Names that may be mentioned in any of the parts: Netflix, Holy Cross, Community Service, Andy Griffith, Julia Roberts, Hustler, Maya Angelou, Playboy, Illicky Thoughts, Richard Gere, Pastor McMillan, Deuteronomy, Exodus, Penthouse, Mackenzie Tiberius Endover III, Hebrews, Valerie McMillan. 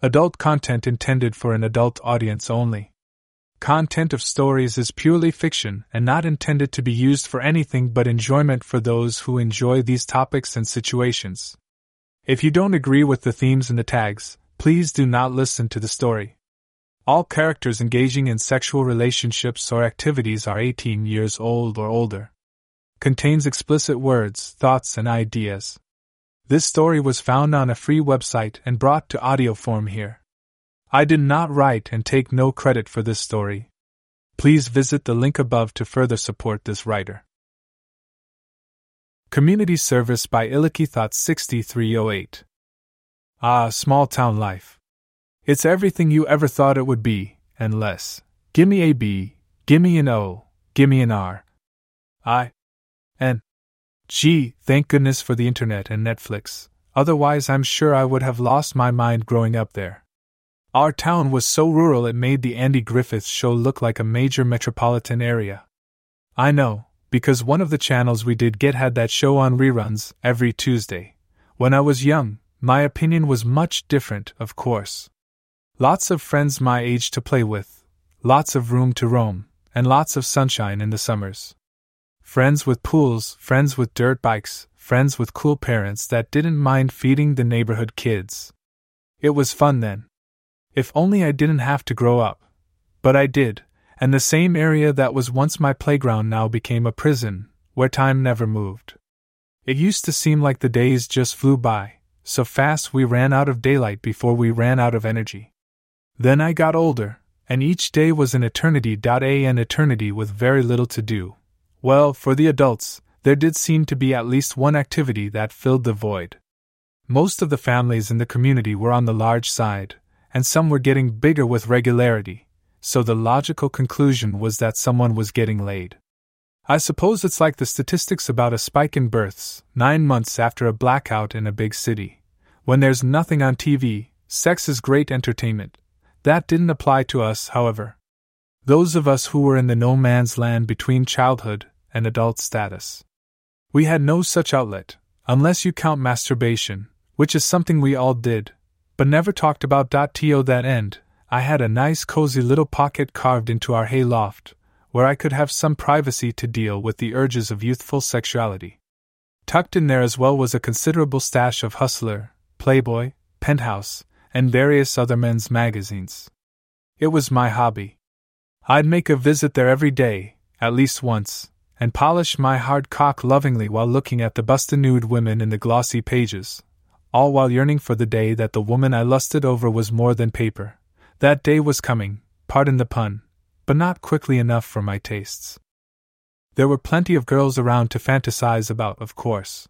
Adult content intended for an adult audience only. Content of stories is purely fiction and not intended to be used for anything but enjoyment for those who enjoy these topics and situations. If you don't agree with the themes and the tags, please do not listen to the story. All characters engaging in sexual relationships or activities are 18 years old or older. Contains explicit words, thoughts, and ideas. This story was found on a free website and brought to audio form here. I did not write and take no credit for this story. Please visit the link above to further support this writer. Community Service by Illicky Thoughts 6308. Small town life. It's everything you ever thought it would be, and less. Gimme a B, gimme an O, gimme an R. I. N. Gee, thank goodness for the internet and Netflix, otherwise I'm sure I would have lost my mind growing up there. Our town was so rural it made the Andy Griffith show look like a major metropolitan area. I know, because one of the channels we did get had that show on reruns every Tuesday. When I was young, my opinion was much different, of course. Lots of friends my age to play with, lots of room to roam, and lots of sunshine in the summers. Friends with pools, friends with dirt bikes, friends with cool parents that didn't mind feeding the neighborhood kids. It was fun then. If only I didn't have to grow up. But I did, and the same area that was once my playground now became a prison, where time never moved. It used to seem like the days just flew by, so fast we ran out of daylight before we ran out of energy. Then I got older, and each day was an eternity. An eternity with very little to do. Well, for the adults, there did seem to be at least one activity that filled the void. Most of the families in the community were on the large side, and some were getting bigger with regularity, so the logical conclusion was that someone was getting laid. I suppose it's like the statistics about a spike in births 9 months after a blackout in a big city. When there's nothing on TV, sex is great entertainment. That didn't apply to us, however. Those of us who were in the no man's land between childhood and adult status. We had no such outlet, unless you count masturbation, which is something we all did, but never talked about. To that end, I had a nice cozy little pocket carved into our hayloft, where I could have some privacy to deal with the urges of youthful sexuality. Tucked in there as well was a considerable stash of Hustler, Playboy, Penthouse, and various other men's magazines. It was my hobby. I'd make a visit there every day, at least once, and polish my hard cock lovingly while looking at the bust-nude women in the glossy pages, all while yearning for the day that the woman I lusted over was more than paper. That day was coming, pardon the pun, but not quickly enough for my tastes. There were plenty of girls around to fantasize about, of course.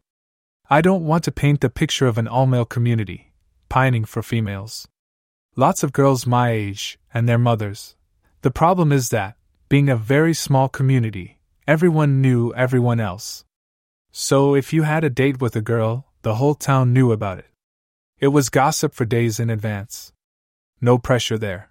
I don't want to paint the picture of an all-male community, pining for females. Lots of girls my age, and their mothers. The problem is that, being a very small community, everyone knew everyone else. So if you had a date with a girl, the whole town knew about it. It was gossip for days in advance. No pressure there.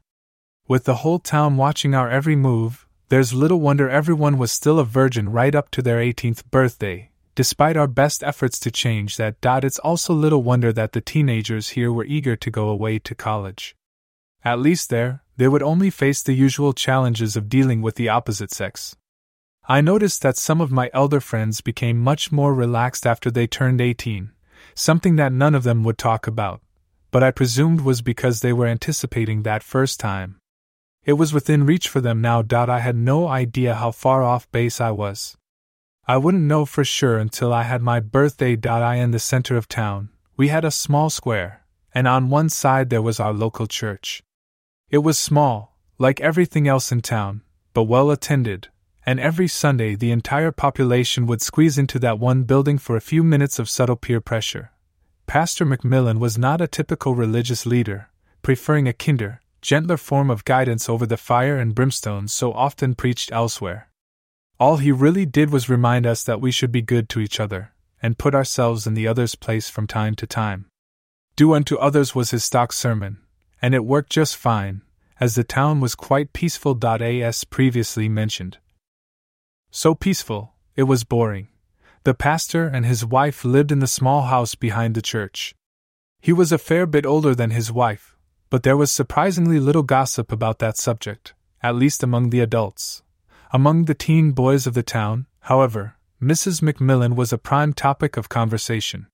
With the whole town watching our every move, there's little wonder everyone was still a virgin right up to their 18th birthday, despite our best efforts to change that. It's also little wonder that the teenagers here were eager to go away to college. At least there, they would only face the usual challenges of dealing with the opposite sex. I noticed that some of my elder friends became much more relaxed after they turned 18, something that none of them would talk about, but I presumed was because they were anticipating that first time. It was within reach for them now. I had no idea how far off base I was. I wouldn't know for sure until I had my birthday. In the center of town, we had a small square, and on one side there was our local church. It was small, like everything else in town, but well attended, and every Sunday the entire population would squeeze into that one building for a few minutes of subtle peer pressure. Pastor McMillan was not a typical religious leader, preferring a kinder, gentler form of guidance over the fire and brimstone so often preached elsewhere. All he really did was remind us that we should be good to each other, and put ourselves in the other's place from time to time. Do unto others was his stock sermon. And it worked just fine, as the town was quite peaceful. As previously mentioned. So peaceful, it was boring. The pastor and his wife lived in the small house behind the church. He was a fair bit older than his wife, but there was surprisingly little gossip about that subject, at least among the adults. Among the teen boys of the town, however, Mrs. McMillan was a prime topic of conversation.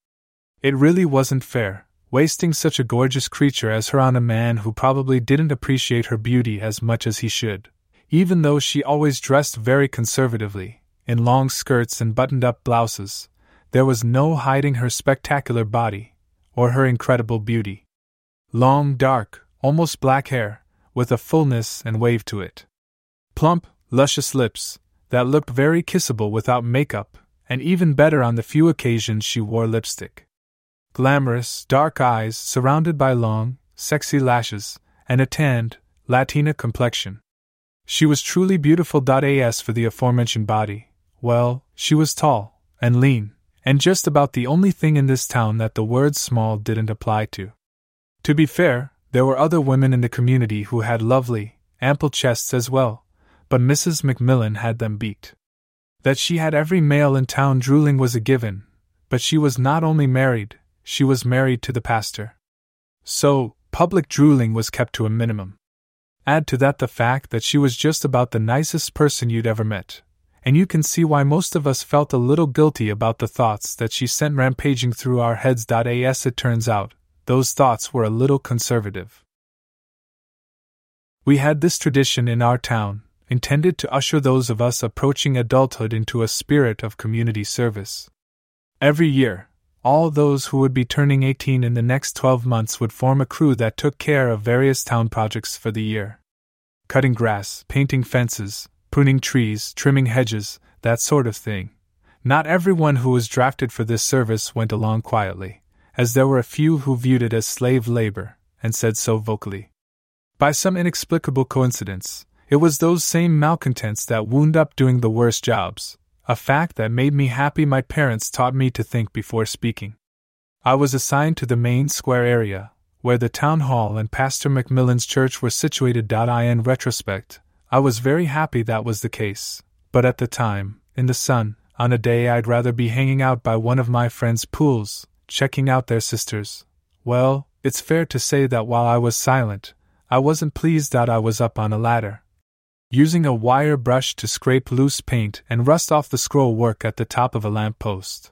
It really wasn't fair, wasting such a gorgeous creature as her on a man who probably didn't appreciate her beauty as much as he should, even though she always dressed very conservatively, in long skirts and buttoned-up blouses. There was no hiding her spectacular body, or her incredible beauty. Long, dark, almost black hair, with a fullness and wave to it. Plump, luscious lips, that looked very kissable without makeup, and even better on the few occasions she wore lipstick. Glamorous, dark eyes surrounded by long, sexy lashes, and a tanned, Latina complexion. She was truly beautiful. As for the aforementioned body, well, she was tall, and lean, and just about the only thing in this town that the word small didn't apply to. To be fair, there were other women in the community who had lovely, ample chests as well, but Mrs. McMillan had them beat. That she had every male in town drooling was a given, but she was not only married, she was married to the pastor. So, public drooling was kept to a minimum. Add to that the fact that she was just about the nicest person you'd ever met, and you can see why most of us felt a little guilty about the thoughts that she sent rampaging through our heads. As it turns out, those thoughts were a little conservative. We had this tradition in our town, intended to usher those of us approaching adulthood into a spirit of community service. Every year, all those who would be turning 18 in the next 12 months would form a crew that took care of various town projects for the year. Cutting grass, painting fences, pruning trees, trimming hedges, that sort of thing. Not everyone who was drafted for this service went along quietly, as there were a few who viewed it as slave labor, and said so vocally. By some inexplicable coincidence, it was those same malcontents that wound up doing the worst jobs, a fact that made me happy my parents taught me to think before speaking. I was assigned to the main square area, where the town hall and Pastor McMillan's church were situated. In retrospect, I was very happy that was the case, but at the time, in the sun, on a day I'd rather be hanging out by one of my friends' pools, checking out their sisters. Well, it's fair to say that while I was silent, I wasn't pleased that I was up on a ladder, using a wire brush to scrape loose paint and rust off the scrollwork at the top of a lamppost.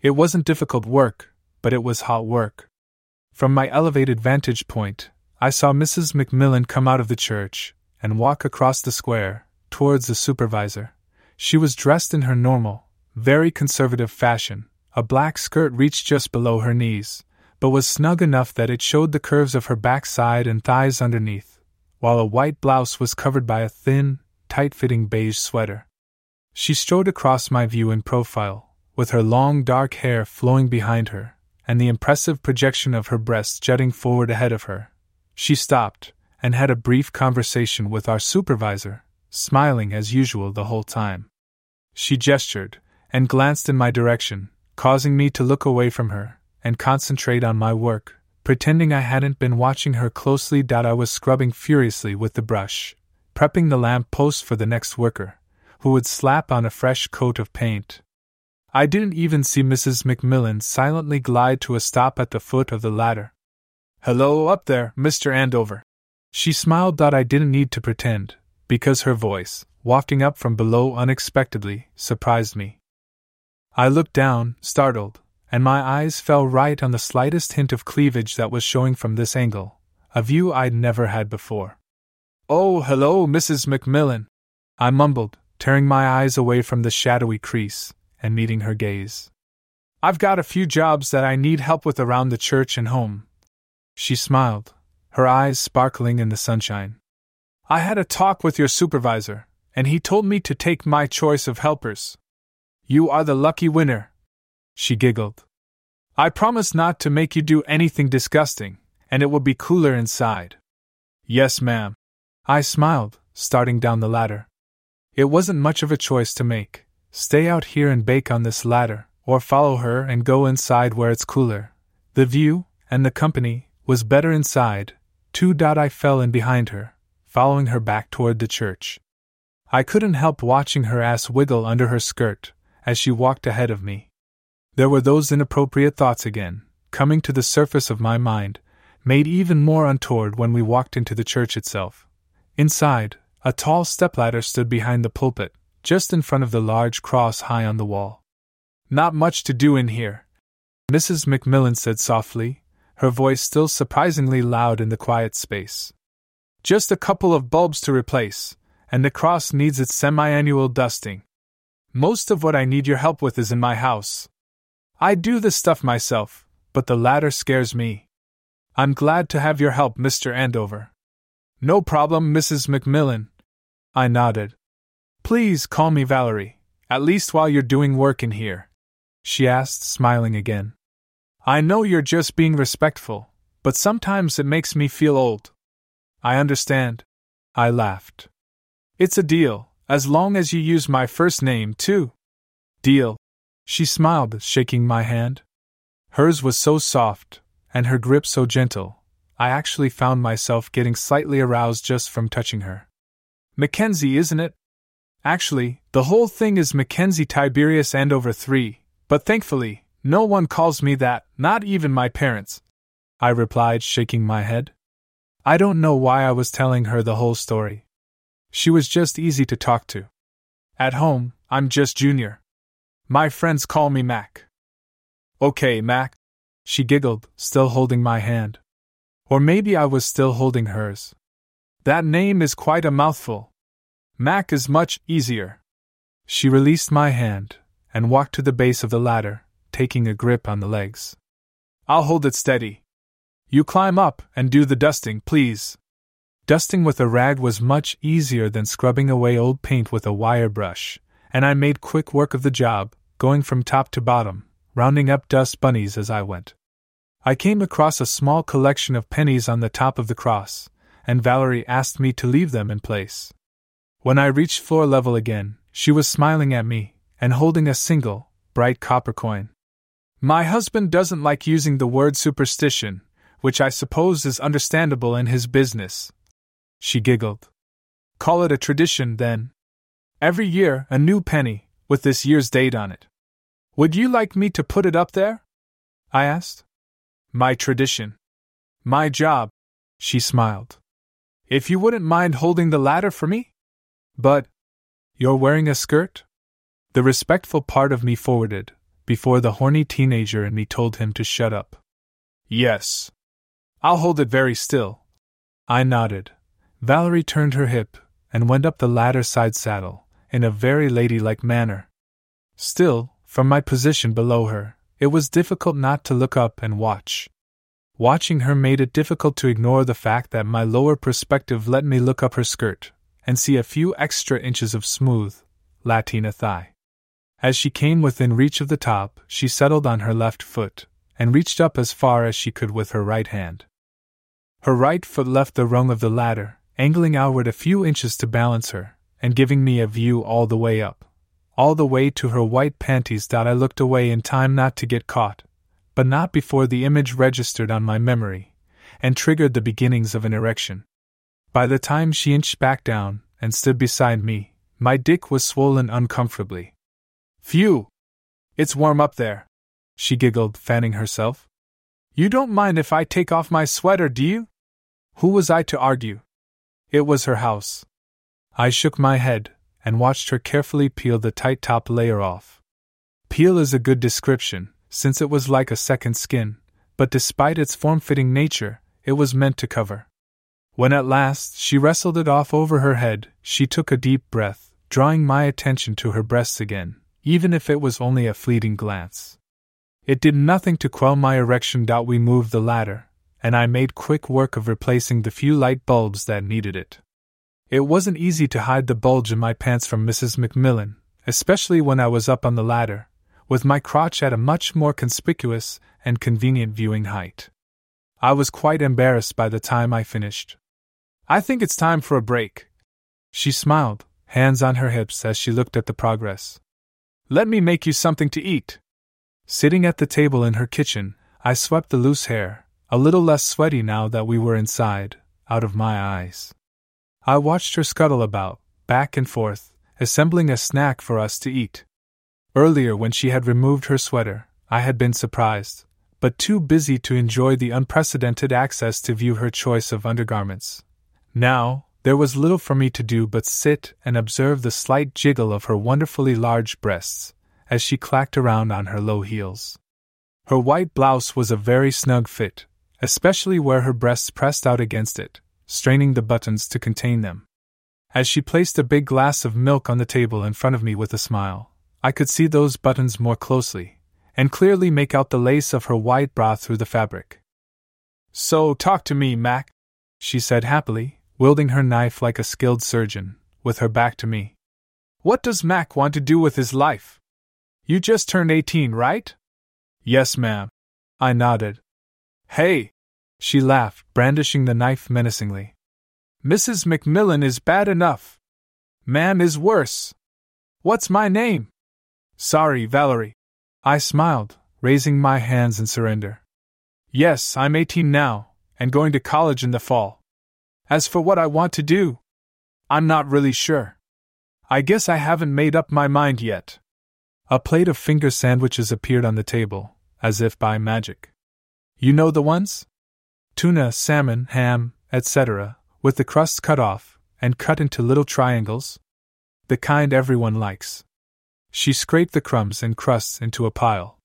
It wasn't difficult work, but it was hot work. From my elevated vantage point, I saw Mrs. McMillan come out of the church and walk across the square, towards the supervisor. She was dressed in her normal, very conservative fashion. A black skirt reached just below her knees, but was snug enough that it showed the curves of her backside and thighs underneath, while a white blouse was covered by a thin, tight-fitting beige sweater. She strode across my view in profile, with her long dark hair flowing behind her, and the impressive projection of her breasts jutting forward ahead of her. She stopped, and had a brief conversation with our supervisor, smiling as usual the whole time. She gestured, and glanced in my direction, causing me to look away from her, and concentrate on my work, pretending I hadn't been watching her closely. I was scrubbing furiously with the brush, prepping the lamp post for the next worker, who would slap on a fresh coat of paint. I didn't even see Mrs. McMillan silently glide to a stop at the foot of the ladder. "Hello up there, Mr. Andover." She smiled. I didn't need to pretend, because her voice, wafting up from below unexpectedly, surprised me. I looked down, startled, and my eyes fell right on the slightest hint of cleavage that was showing from this angle, a view I'd never had before. "Oh, hello, Mrs. McMillan," I mumbled, tearing my eyes away from the shadowy crease, and meeting her gaze. "I've got a few jobs that I need help with around the church and home." She smiled, her eyes sparkling in the sunshine. "I had a talk with your supervisor, and he told me to take my choice of helpers. You are the lucky winner." She giggled. "I promise not to make you do anything disgusting, and it will be cooler inside." "Yes, ma'am," I smiled, starting down the ladder. It wasn't much of a choice to make: stay out here and bake on this ladder, or follow her and go inside where it's cooler. The view, and the company, was better inside, too. I fell in behind her, following her back toward the church. I couldn't help watching her ass wiggle under her skirt, as she walked ahead of me. There were those inappropriate thoughts again, coming to the surface of my mind, made even more untoward when we walked into the church itself. Inside, a tall stepladder stood behind the pulpit, just in front of the large cross high on the wall. "Not much to do in here," Mrs. McMillan said softly, her voice still surprisingly loud in the quiet space. "Just a couple of bulbs to replace, and the cross needs its semi-annual dusting. Most of what I need your help with is in my house. I do this stuff myself, but the ladder scares me." "I'm glad to have your help, Mr. Andover." "No problem, Mrs. McMillan," I nodded. "Please call me Valerie, at least while you're doing work in here," she asked, smiling again. "I know you're just being respectful, but sometimes it makes me feel old." "I understand," I laughed. "It's a deal, as long as you use my first name, too." "Deal," she smiled, shaking my hand. Hers was so soft, and her grip so gentle, I actually found myself getting slightly aroused just from touching her. "Mackenzie, isn't it? Actually, the whole thing is Mackenzie Tiberius Endover III, but thankfully, no one calls me that, not even my parents," I replied, shaking my head. I don't know why I was telling her the whole story. She was just easy to talk to. At home, I'm just Junior. My friends call me Mac. "Okay, Mac," she giggled, still holding my hand. Or maybe I was still holding hers. "That name is quite a mouthful. Mac is much easier." She released my hand and walked to the base of the ladder, taking a grip on the legs. "I'll hold it steady. You climb up and do the dusting, please." Dusting with a rag was much easier than scrubbing away old paint with a wire brush, and I made quick work of the job, going from top to bottom, rounding up dust bunnies as I went. I came across a small collection of pennies on the top of the cross, and Valerie asked me to leave them in place. When I reached floor level again, she was smiling at me and holding a single, bright copper coin. "My husband doesn't like using the word superstition, which I suppose is understandable in his business," she giggled. "Call it a tradition, then. Every year, a new penny, with this year's date on it. Would you like me to put it up there?" I asked. "My tradition. My job," she smiled. "If you wouldn't mind holding the ladder for me? But, you're wearing a skirt?" The respectful part of me forwarded, before the horny teenager in me told him to shut up. "Yes. I'll hold it very still." I nodded. Valerie turned her hip and went up the ladder side saddle, in a very ladylike manner. Still, from my position below her, it was difficult not to look up and watch. Watching her made it difficult to ignore the fact that my lower perspective let me look up her skirt and see a few extra inches of smooth, Latina thigh. As she came within reach of the top, she settled on her left foot and reached up as far as she could with her right hand. Her right foot left the rung of the ladder, angling outward a few inches to balance her, and giving me a view all the way up, all the way to her white panties. I looked away in time not to get caught, but not before the image registered on my memory, and triggered the beginnings of an erection. By the time she inched back down and stood beside me, my dick was swollen uncomfortably. "Phew! It's warm up there," she giggled, fanning herself. "You don't mind if I take off my sweater, do you?" Who was I to argue? It was her house. I shook my head and watched her carefully peel the tight top layer off. Peel is a good description, since it was like a second skin, but despite its form-fitting nature, it was meant to cover. When at last she wrestled it off over her head, she took a deep breath, drawing my attention to her breasts again, even if it was only a fleeting glance. It did nothing to quell my erection. We moved the ladder, and I made quick work of replacing the few light bulbs that needed it. It wasn't easy to hide the bulge in my pants from Mrs. McMillan, especially when I was up on the ladder, with my crotch at a much more conspicuous and convenient viewing height. I was quite embarrassed by the time I finished. "I think it's time for a break," she smiled, hands on her hips as she looked at the progress. "Let me make you something to eat." Sitting at the table in her kitchen, I swept the loose hair, a little less sweaty now that we were inside, out of my eyes. I watched her scuttle about, back and forth, assembling a snack for us to eat. Earlier, when she had removed her sweater, I had been surprised, but too busy to enjoy the unprecedented access to view her choice of undergarments. Now, there was little for me to do but sit and observe the slight jiggle of her wonderfully large breasts as she clacked around on her low heels. Her white blouse was a very snug fit, especially where her breasts pressed out against it, straining the buttons to contain them. As she placed a big glass of milk on the table in front of me with a smile, I could see those buttons more closely, and clearly make out the lace of her white bra through the fabric. "So talk to me, Mac," she said happily, wielding her knife like a skilled surgeon, with her back to me. "What does Mac want to do with his life? You just turned 18, right?" "Yes, ma'am," I nodded. "Hey," she laughed, brandishing the knife menacingly. "Mrs. McMillan is bad enough. Ma'am is worse. What's my name?" "Sorry, Valerie," I smiled, raising my hands in surrender. "Yes, I'm 18 now, and going to college in the fall. As for what I want to do, I'm not really sure. I guess I haven't made up my mind yet." A plate of finger sandwiches appeared on the table, as if by magic. You know the ones? Tuna, salmon, ham, etc., with the crusts cut off and cut into little triangles? The kind everyone likes. She scraped the crumbs and crusts into a pile.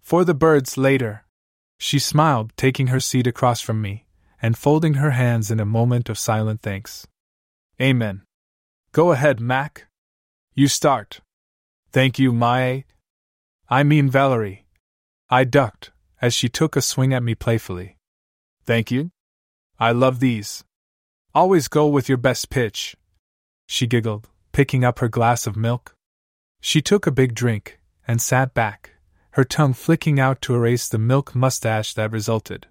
"For the birds later," she smiled, taking her seat across from me and folding her hands in a moment of silent thanks. "Amen. Go ahead, Mac. You start." "Thank you, Valerie. I ducked, as she took a swing at me playfully. "Thank you. I love these. Always go with your best pitch," she giggled, picking up her glass of milk. She took a big drink, and sat back, her tongue flicking out to erase the milk mustache that resulted.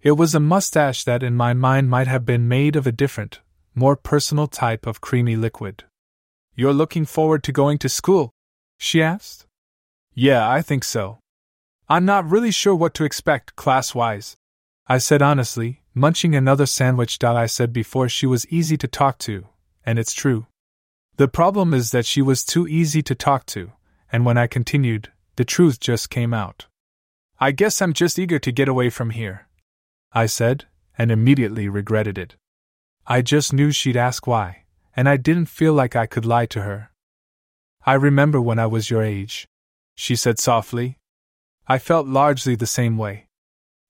It was a mustache that in my mind might have been made of a different, more personal type of creamy liquid. "You're looking forward to going to school?" she asked. "Yeah, I think so. I'm not really sure what to expect class-wise," I said honestly, munching another sandwich. I said before she was easy to talk to, and it's true. The problem is that she was too easy to talk to, and when I continued, the truth just came out. "I guess I'm just eager to get away from here," I said, and immediately regretted it. I just knew she'd ask why, and I didn't feel like I could lie to her. "I remember when I was your age," she said softly. "I felt largely the same way.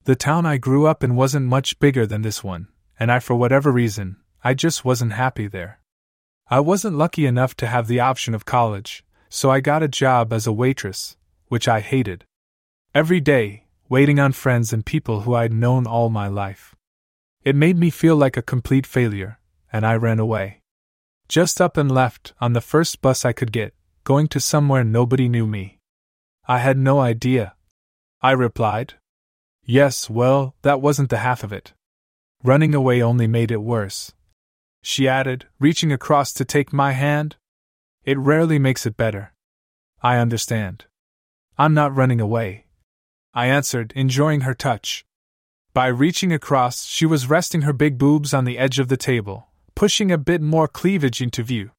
The town I grew up in wasn't much bigger than this one, and I, for whatever reason, I just wasn't happy there. I wasn't lucky enough to have the option of college, so I got a job as a waitress, which I hated. Every day, waiting on friends and people who I'd known all my life. It made me feel like a complete failure, and I ran away. Just up and left on the first bus I could get, going to somewhere nobody knew me. I had no idea," I replied. "Yes, well, that wasn't the half of it. Running away only made it worse," she added, reaching across to take my hand. "It rarely makes it better." "I understand. I'm not running away," I answered, enjoying her touch. By reaching across, she was resting her big boobs on the edge of the table, pushing a bit more cleavage into view.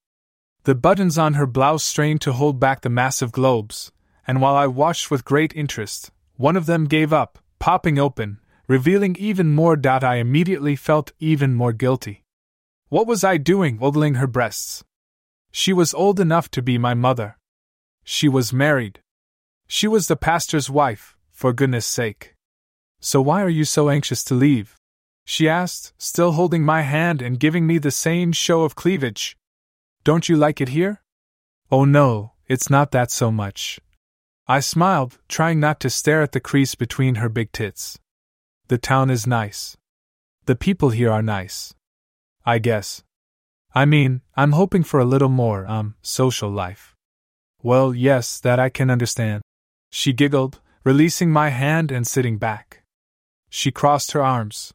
The buttons on her blouse strained to hold back the massive globes, and while I watched with great interest, one of them gave up, popping open, revealing even more. I immediately felt even more guilty. What was I doing ogling her breasts? She was old enough to be my mother. She was married. She was the pastor's wife, for goodness sake. "So why are you so anxious to leave?" she asked, still holding my hand and giving me the same show of cleavage. "Don't you like it here?" "Oh no, it's not that so much," I smiled, trying not to stare at the crease between her big tits. "The town is nice. The people here are nice. I guess. I mean, I'm hoping for a little more, social life." "Well, yes, that I can understand," she giggled, releasing my hand and sitting back. She crossed her arms.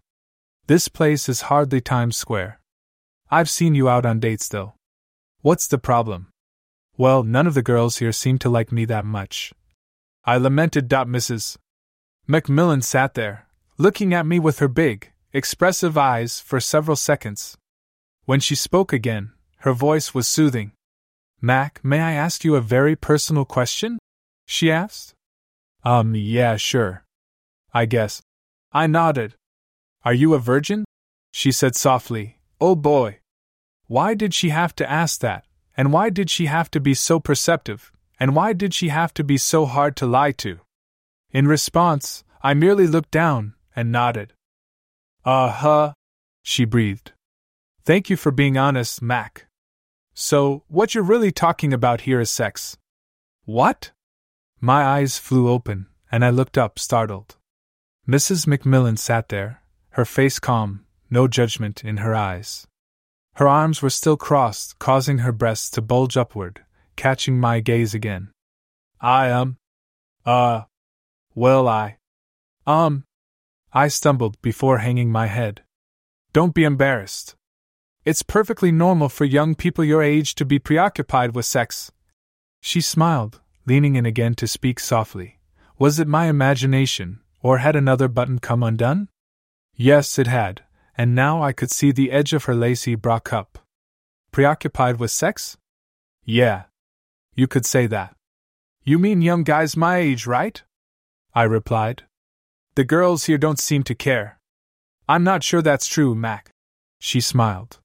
"This place is hardly Times Square. I've seen you out on dates though. What's the problem?" "Well, none of the girls here seem to like me that much," I lamented. Mrs. McMillan sat there, looking at me with her big, expressive eyes for several seconds. When she spoke again, her voice was soothing. "Mac, may I ask you a very personal question?" she asked. Yeah, sure. I guess. I nodded. Are you a virgin? She said softly. Oh boy. Why did she have to ask that? And why did she have to be so perceptive? And why did she have to be so hard to lie to? In response, I merely looked down and nodded. Uh-huh, she breathed. Thank you for being honest, Mac. So, what you're really talking about here is sex. What? My eyes flew open, and I looked up, startled. Mrs. McMillan sat there, her face calm, no judgment in her eyes. Her arms were still crossed, causing her breasts to bulge upward, catching my gaze again. I stumbled before hanging my head. Don't be embarrassed. It's perfectly normal for young people your age to be preoccupied with sex. She smiled, leaning in again to speak softly. Was it my imagination, or had another button come undone? Yes, it had, and now I could see the edge of her lacy bra cup. Preoccupied with sex? Yeah. You could say that. You mean young guys my age, right? I replied. The girls here don't seem to care. I'm not sure that's true, Mac. She smiled.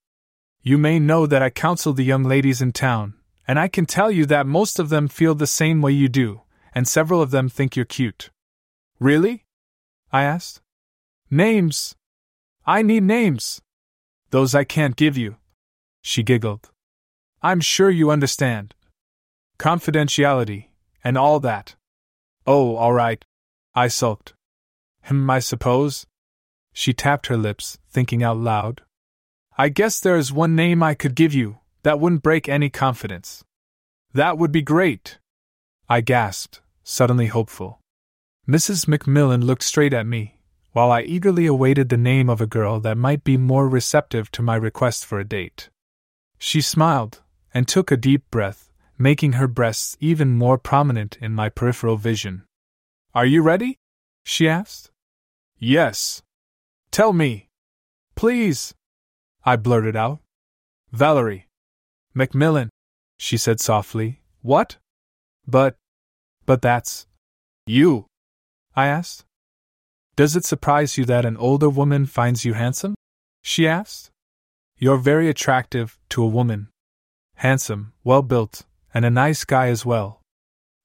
You may know that I counsel the young ladies in town, and I can tell you that most of them feel the same way you do, and several of them think you're cute. Really? I asked. Names. I need names. Those I can't give you. She giggled. I'm sure you understand. Confidentiality, and all that. Oh, all right. I sulked. I suppose? She tapped her lips, thinking out loud. I guess there is one name I could give you that wouldn't break any confidence. That would be great. I gasped, suddenly hopeful. Mrs. McMillan looked straight at me, while I eagerly awaited the name of a girl that might be more receptive to my request for a date. She smiled, and took a deep breath, making her breasts even more prominent in my peripheral vision. Are you ready? She asked. Yes. Tell me. Please. I blurted out. Valerie. McMillan, she said softly. What? But that's... You? I asked. Does it surprise you that an older woman finds you handsome? She asked. You're very attractive to a woman. Handsome, well-built, and a nice guy as well.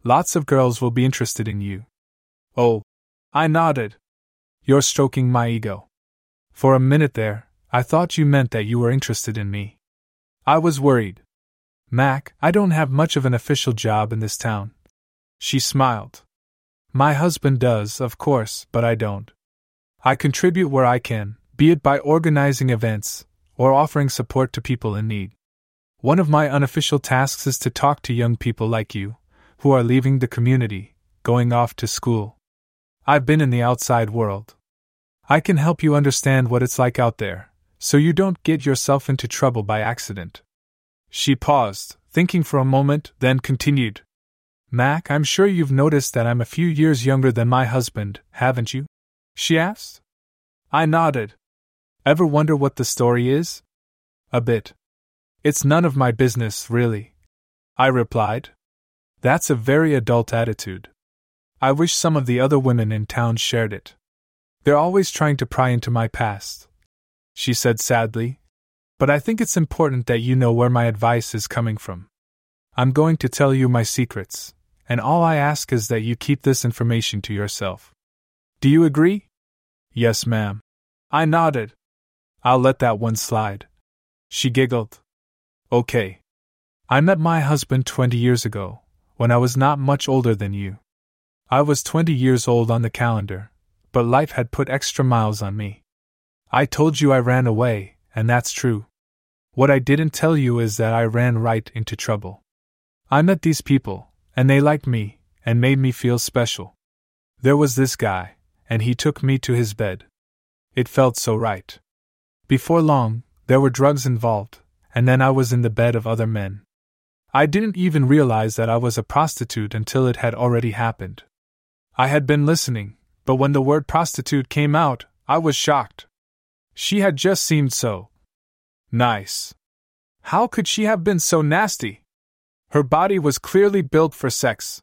Lots of girls will be interested in you. Oh. I nodded. You're stroking my ego. For a minute there, I thought you meant that you were interested in me. I was worried. Mac, I don't have much of an official job in this town. She smiled. My husband does, of course, but I don't. I contribute where I can, be it by organizing events, or offering support to people in need. One of my unofficial tasks is to talk to young people like you, who are leaving the community, going off to school. I've been in the outside world. I can help you understand what it's like out there, so you don't get yourself into trouble by accident. She paused, thinking for a moment, then continued. Mac, I'm sure you've noticed that I'm a few years younger than my husband, haven't you? She asked. I nodded. Ever wonder what the story is? A bit. It's none of my business, really. I replied. That's a very adult attitude. I wish some of the other women in town shared it. They're always trying to pry into my past. She said sadly, but I think it's important that you know where my advice is coming from. I'm going to tell you my secrets, and all I ask is that you keep this information to yourself. Do you agree? Yes, ma'am. I nodded. I'll let that one slide. She giggled. Okay. I met my husband 20 years ago, when I was not much older than you. I was 20 years old on the calendar, but life had put extra miles on me. I told you I ran away, and that's true. What I didn't tell you is that I ran right into trouble. I met these people, and they liked me, and made me feel special. There was this guy, and he took me to his bed. It felt so right. Before long, there were drugs involved, and then I was in the bed of other men. I didn't even realize that I was a prostitute until it had already happened. I had been listening, but when the word prostitute came out, I was shocked. She had just seemed so nice. How could she have been so nasty? Her body was clearly built for sex.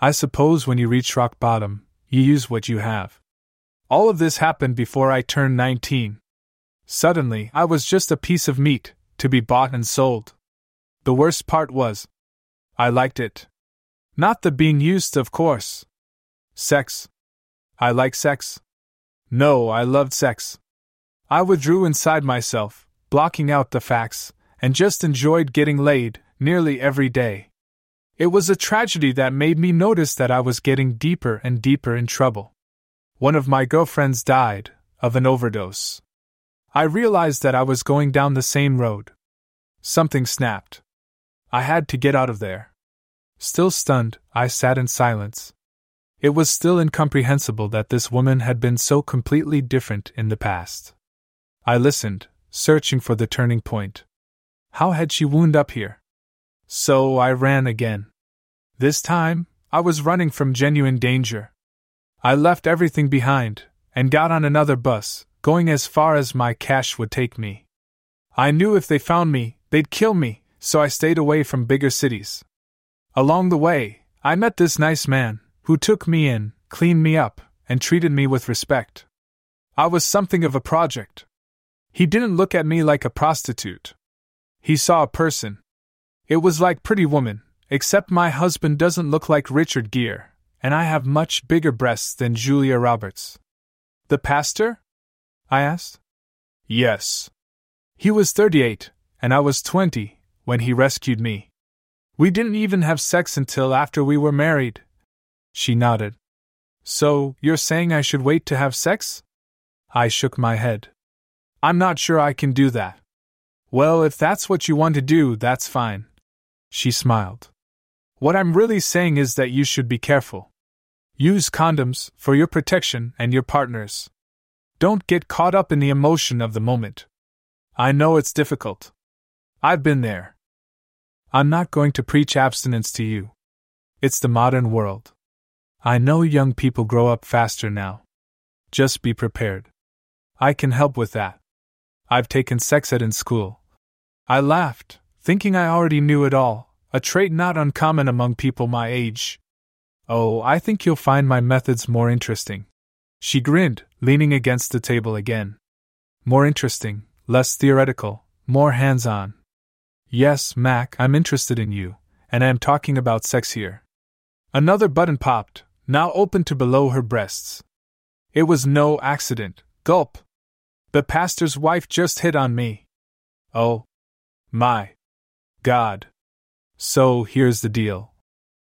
I suppose when you reach rock bottom, You use what you have. All of this happened before I turned 19. Suddenly, I was just a piece of meat, to be bought and sold. The worst part was, I liked it. Not the being used, of course. Sex. I like sex. No, I loved sex. I withdrew inside myself, blocking out the facts, and just enjoyed getting laid, nearly every day. It was a tragedy that made me notice that I was getting deeper and deeper in trouble. One of my girlfriends died, of an overdose. I realized that I was going down the same road. Something snapped. I had to get out of there. Still stunned, I sat in silence. It was still incomprehensible that this woman had been so completely different in the past. I listened, searching for the turning point. How had she wound up here? So I ran again. This time, I was running from genuine danger. I left everything behind, and got on another bus, going as far as my cash would take me. I knew if they found me, they'd kill me, so I stayed away from bigger cities. Along the way, I met this nice man, who took me in, cleaned me up, and treated me with respect. I was something of a project. He didn't look at me like a prostitute. He saw a person. It was like Pretty Woman, except my husband doesn't look like Richard Gere, and I have much bigger breasts than Julia Roberts. The pastor? I asked. Yes. He was 38, and I was 20, when he rescued me. We didn't even have sex until after we were married. She nodded. So, you're saying I should wait to have sex? I shook my head. I'm not sure I can do that. Well, if that's what you want to do, that's fine. She smiled. What I'm really saying is that you should be careful. Use condoms for your protection and your partners. Don't get caught up in the emotion of the moment. I know it's difficult. I've been there. I'm not going to preach abstinence to you. It's the modern world. I know young people grow up faster now. Just be prepared. I can help with that. I've taken sex ed in school. I laughed, thinking I already knew it all, a trait not uncommon among people my age. Oh, I think you'll find my methods more interesting. She grinned, leaning against the table again. More interesting, less theoretical, more hands-on. Yes, Mac, I'm interested in you, and I am talking about sex here. Another button popped, now open to below her breasts. It was no accident. Gulp. The pastor's wife just hit on me. Oh. My. God. So here's the deal.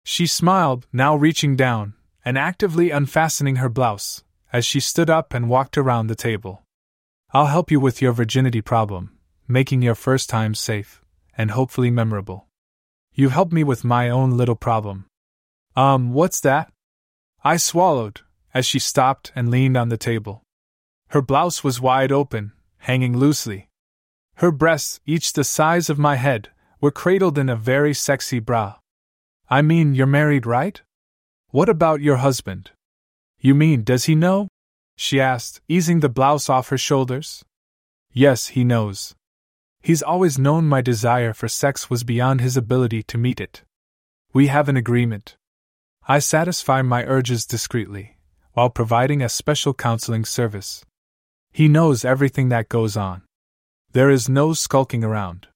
She smiled, now reaching down, and actively unfastening her blouse, as she stood up and walked around the table. I'll help you with your virginity problem, making your first time safe, and hopefully memorable. You help me with my own little problem. What's that? I swallowed, as she stopped and leaned on the table. Her blouse was wide open, hanging loosely. Her breasts, each the size of my head, were cradled in a very sexy bra. I mean, you're married, right? What about your husband? You mean, does he know? She asked, easing the blouse off her shoulders. Yes, he knows. He's always known my desire for sex was beyond his ability to meet it. We have an agreement. I satisfy my urges discreetly, while providing a special counseling service. He knows everything that goes on. There is no skulking around.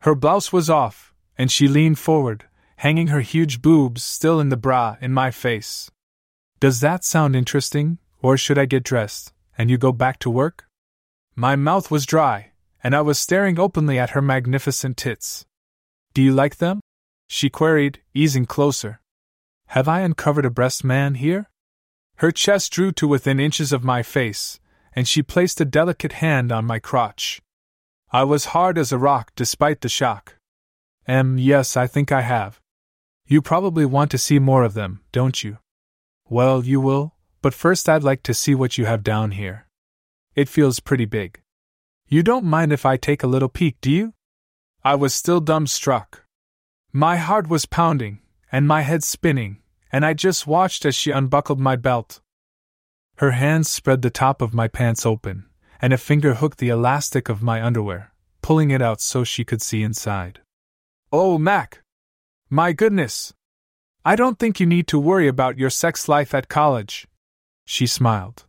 Her blouse was off, and she leaned forward, hanging her huge boobs still in the bra in my face. Does that sound interesting, or should I get dressed, and you go back to work? My mouth was dry, and I was staring openly at her magnificent tits. Do you like them? She queried, easing closer. Have I uncovered a breast man here? Her chest drew to within inches of my face, and she placed a delicate hand on my crotch. I was hard as a rock despite the shock. Yes, I think I have. You probably want to see more of them, don't you? Well, you will, but first I'd like to see what you have down here. It feels pretty big. You don't mind if I take a little peek, do you? I was still dumbstruck. My heart was pounding, and my head spinning, and I just watched as she unbuckled my belt. Her hands spread the top of my pants open, and a finger hooked the elastic of my underwear, pulling it out so she could see inside. Oh, Mac! My goodness! I don't think you need to worry about your sex life at college, she smiled.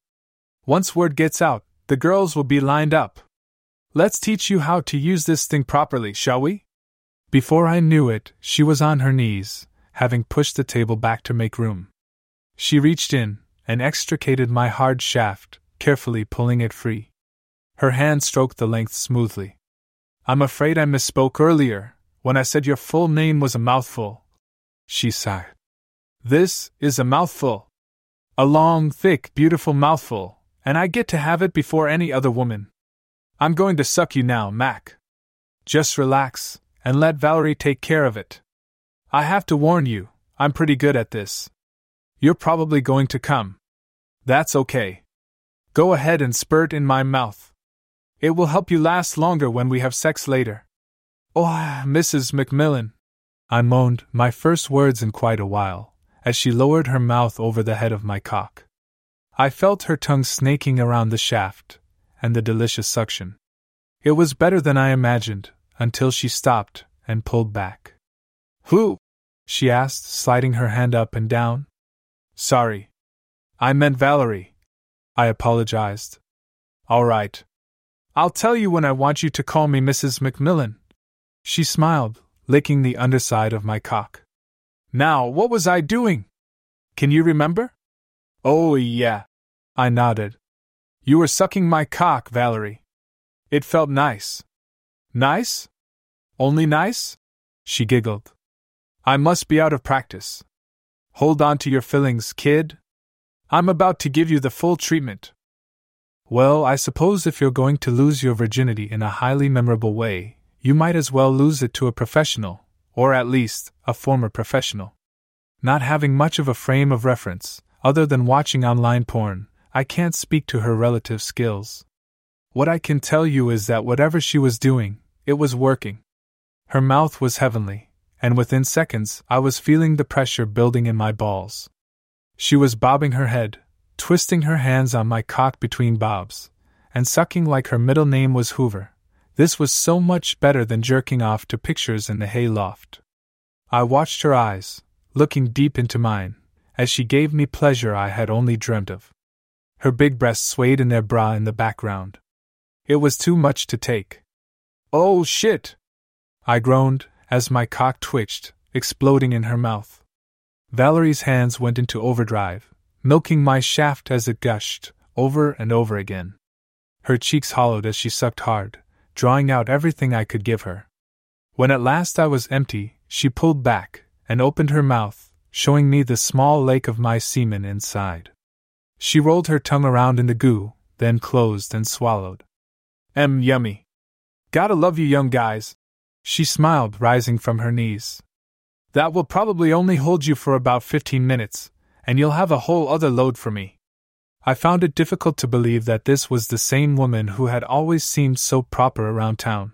Once word gets out, the girls will be lined up. Let's teach you how to use this thing properly, shall we? Before I knew it, she was on her knees, having pushed the table back to make room. She reached in and extricated my hard shaft, carefully pulling it free. Her hand stroked the length smoothly. I'm afraid I misspoke earlier, when I said your full name was a mouthful. She sighed. This is a mouthful. A long, thick, beautiful mouthful, and I get to have it before any other woman. I'm going to suck you now, Mac. Just relax, and let Valerie take care of it. I have to warn you, I'm pretty good at this. You're probably going to come. That's okay. Go ahead and spurt in my mouth. It will help you last longer when we have sex later. Oh, Mrs. McMillan, I moaned, my first words in quite a while, as she lowered her mouth over the head of my cock. I felt her tongue snaking around the shaft, and the delicious suction. It was better than I imagined, until she stopped and pulled back. Who? She asked, sliding her hand up and down. Sorry. I meant Valerie. I apologized. All right. I'll tell you when I want you to call me Mrs. McMillan. She smiled, licking the underside of my cock. Now, what was I doing? Can you remember? Oh, yeah. I nodded. You were sucking my cock, Valerie. It felt nice. Nice? Only nice? She giggled. I must be out of practice. Hold on to your fillings, kid. I'm about to give you the full treatment. Well, I suppose if you're going to lose your virginity in a highly memorable way, you might as well lose it to a professional, or at least, a former professional. Not having much of a frame of reference, other than watching online porn, I can't speak to her relative skills. What I can tell you is that whatever she was doing, it was working. Her mouth was heavenly, and within seconds I was feeling the pressure building in my balls. She was bobbing her head, twisting her hands on my cock between bobs, and sucking like her middle name was Hoover. This was so much better than jerking off to pictures in the hayloft. I watched her eyes, looking deep into mine, as she gave me pleasure I had only dreamt of. Her big breasts swayed in their bra in the background. It was too much to take. Oh shit! I groaned, as my cock twitched, exploding in her mouth. Valerie's hands went into overdrive, milking my shaft as it gushed, over and over again. Her cheeks hollowed as she sucked hard, drawing out everything I could give her. When at last I was empty, she pulled back, and opened her mouth, showing me the small lake of my semen inside. She rolled her tongue around in the goo, then closed and swallowed. Yummy. Gotta love you young guys. She smiled, rising from her knees. That will probably only hold you for about 15 minutes, and you'll have a whole other load for me. I found it difficult to believe that this was the same woman who had always seemed so proper around town.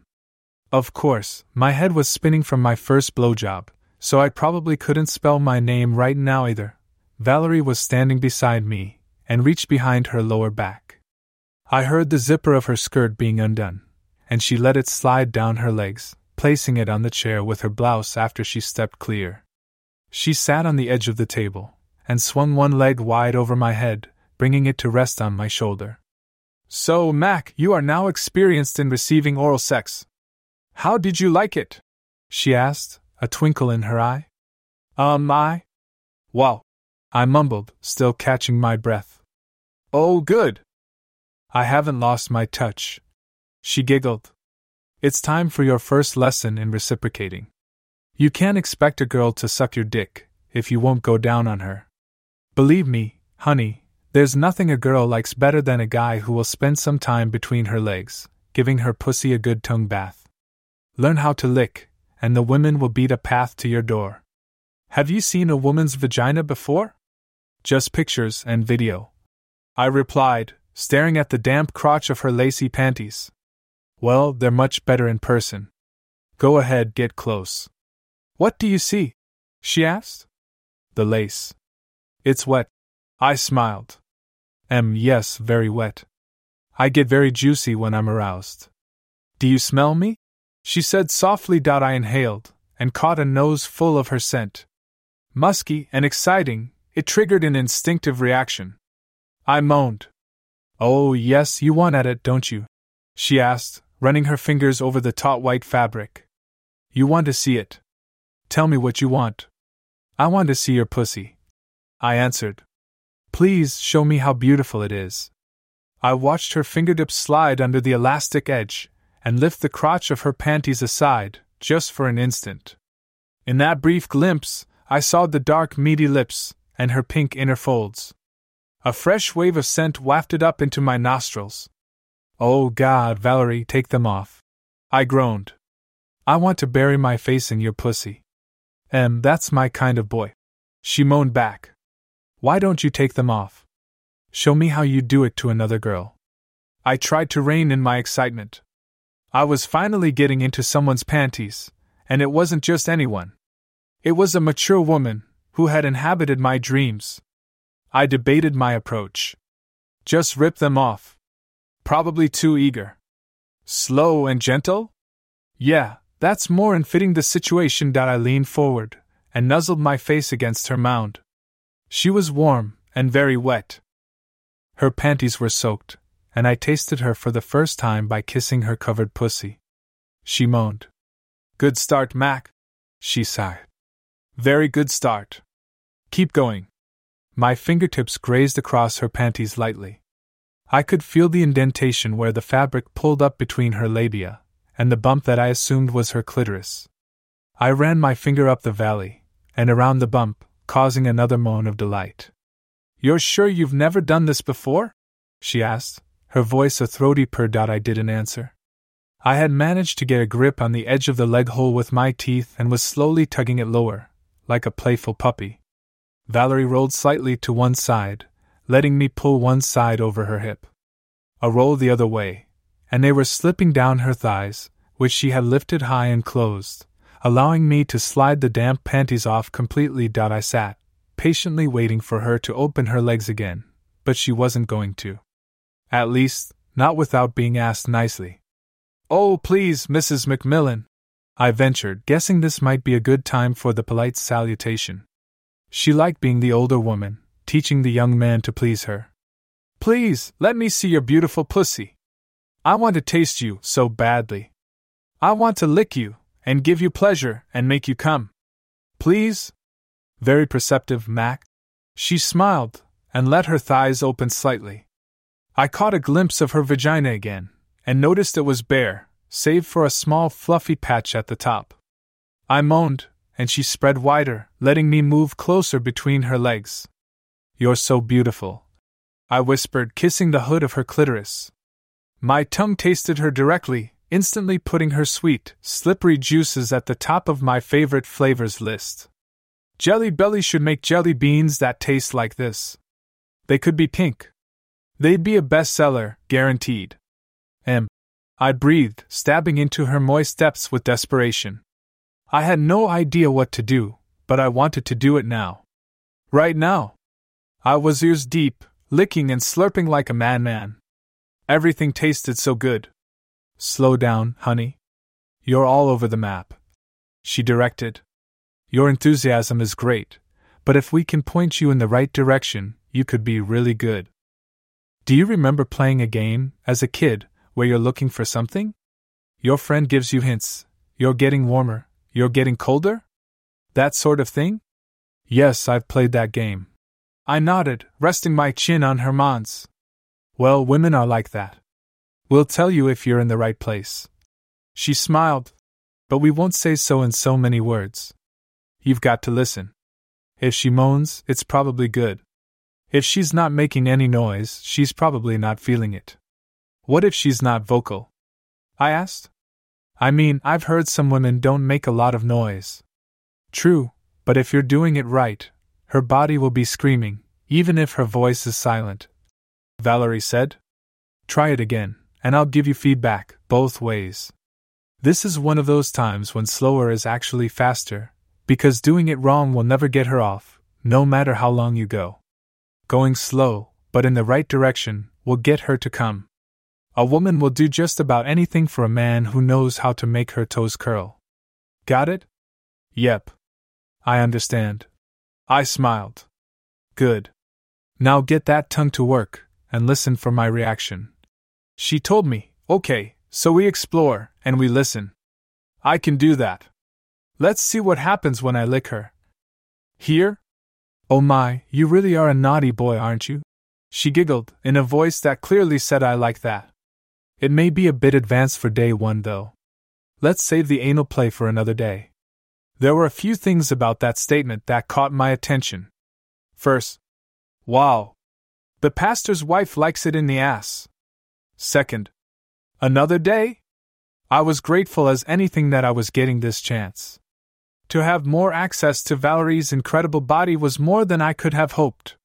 Of course, my head was spinning from my first blowjob, so I probably couldn't spell my name right now either. Valerie was standing beside me, and reached behind her lower back. I heard the zipper of her skirt being undone, and she let it slide down her legs, placing it on the chair with her blouse after she stepped clear. She sat on the edge of the table, and swung one leg wide over my head, bringing it to rest on my shoulder. So, Mac, you are now experienced in receiving oral sex. How did you like it? She asked, a twinkle in her eye. Wow, I mumbled, still catching my breath. Oh, good. I haven't lost my touch. She giggled. It's time for your first lesson in reciprocating. You can't expect a girl to suck your dick if you won't go down on her. Believe me, honey, there's nothing a girl likes better than a guy who will spend some time between her legs, giving her pussy a good tongue bath. Learn how to lick, and the women will beat a path to your door. Have you seen a woman's vagina before? Just pictures and video. I replied, staring at the damp crotch of her lacy panties. Well, they're much better in person. Go ahead, get close. What do you see? She asked. The lace. It's wet. I smiled. Yes, very wet. I get very juicy when I'm aroused. Do you smell me? She said softly. I inhaled, and caught a nose full of her scent. Musky and exciting, it triggered an instinctive reaction. I moaned. Oh, yes, you want at it, don't you? She asked, running her fingers over the taut white fabric. You want to see it. Tell me what you want. I want to see your pussy. I answered. Please show me how beautiful it is. I watched her fingertips slide under the elastic edge and lift the crotch of her panties aside, just for an instant. In that brief glimpse, I saw the dark, meaty lips and her pink inner folds. A fresh wave of scent wafted up into my nostrils. Oh God, Valerie, take them off. I groaned. I want to bury my face in your pussy. That's my kind of boy. She moaned back. Why don't you take them off? Show me how you do it to another girl. I tried to rein in my excitement. I was finally getting into someone's panties, and it wasn't just anyone. It was a mature woman who had inhabited my dreams. I debated my approach. Just rip them off. Probably too eager. Slow and gentle? Yeah, that's more in fitting the situation. I leaned forward and nuzzled my face against her mound. She was warm and very wet. Her panties were soaked, and I tasted her for the first time by kissing her covered pussy. She moaned. Good start, Mac, she sighed. Very good start. Keep going. My fingertips grazed across her panties lightly. I could feel the indentation where the fabric pulled up between her labia and the bump that I assumed was her clitoris. I ran my finger up the valley and around the bump, causing another moan of delight. You're sure you've never done this before? She asked, her voice a throaty purr. I didn't answer. I had managed to get a grip on the edge of the leg hole with my teeth and was slowly tugging it lower, like a playful puppy. Valerie rolled slightly to one side, letting me pull one side over her hip. A roll the other way, and they were slipping down her thighs, which she had lifted high and closed, allowing me to slide the damp panties off completely. I sat, patiently waiting for her to open her legs again, but she wasn't going to. At least, not without being asked nicely. Oh, please, Mrs. McMillan, I ventured, guessing this might be a good time for the polite salutation. She liked being the older woman, teaching the young man to please her. Please, let me see your beautiful pussy. I want to taste you so badly. I want to lick you, and give you pleasure, and make you come. Please? Very perceptive, Mac. She smiled, and let her thighs open slightly. I caught a glimpse of her vagina again, and noticed it was bare, save for a small fluffy patch at the top. I moaned, and she spread wider, letting me move closer between her legs. You're so beautiful, I whispered, kissing the hood of her clitoris. My tongue tasted her directly, instantly putting her sweet, slippery juices at the top of my favorite flavors list. Jelly Belly should make jelly beans that taste like this. They could be pink. They'd be a bestseller, guaranteed. I breathed, stabbing into her moist depths with desperation. I had no idea what to do, but I wanted to do it now. Right now. I was ears deep, licking and slurping like a madman. Everything tasted so good. Slow down, honey. You're all over the map, she directed. Your enthusiasm is great, but if we can point you in the right direction, you could be really good. Do you remember playing a game, as a kid, where you're looking for something? Your friend gives you hints. You're getting warmer. You're getting colder? That sort of thing? Yes, I've played that game. I nodded, resting my chin on her mons. Well, women are like that. We'll tell you if you're in the right place. She smiled, but we won't say so in so many words. You've got to listen. If she moans, it's probably good. If she's not making any noise, she's probably not feeling it. What if she's not vocal? I asked. I mean, I've heard some women don't make a lot of noise. True, but if you're doing it right, her body will be screaming, even if her voice is silent. Valerie said. Try it again, and I'll give you feedback, both ways. This is one of those times when slower is actually faster, because doing it wrong will never get her off, no matter how long you go. Going slow, but in the right direction, will get her to come. A woman will do just about anything for a man who knows how to make her toes curl. Got it? Yep. I understand. I smiled. Good. Now get that tongue to work, and listen for my reaction. She told me, okay, so we explore, and we listen. I can do that. Let's see what happens when I lick her. Here? Oh my, you really are a naughty boy, aren't you? She giggled, in a voice that clearly said I like that. It may be a bit advanced for day one, though. Let's save the anal play for another day. There were a few things about that statement that caught my attention. First, wow, the pastor's wife likes it in the ass. Second, another day? I was grateful as anything that I was getting this chance. To have more access to Valerie's incredible body was more than I could have hoped.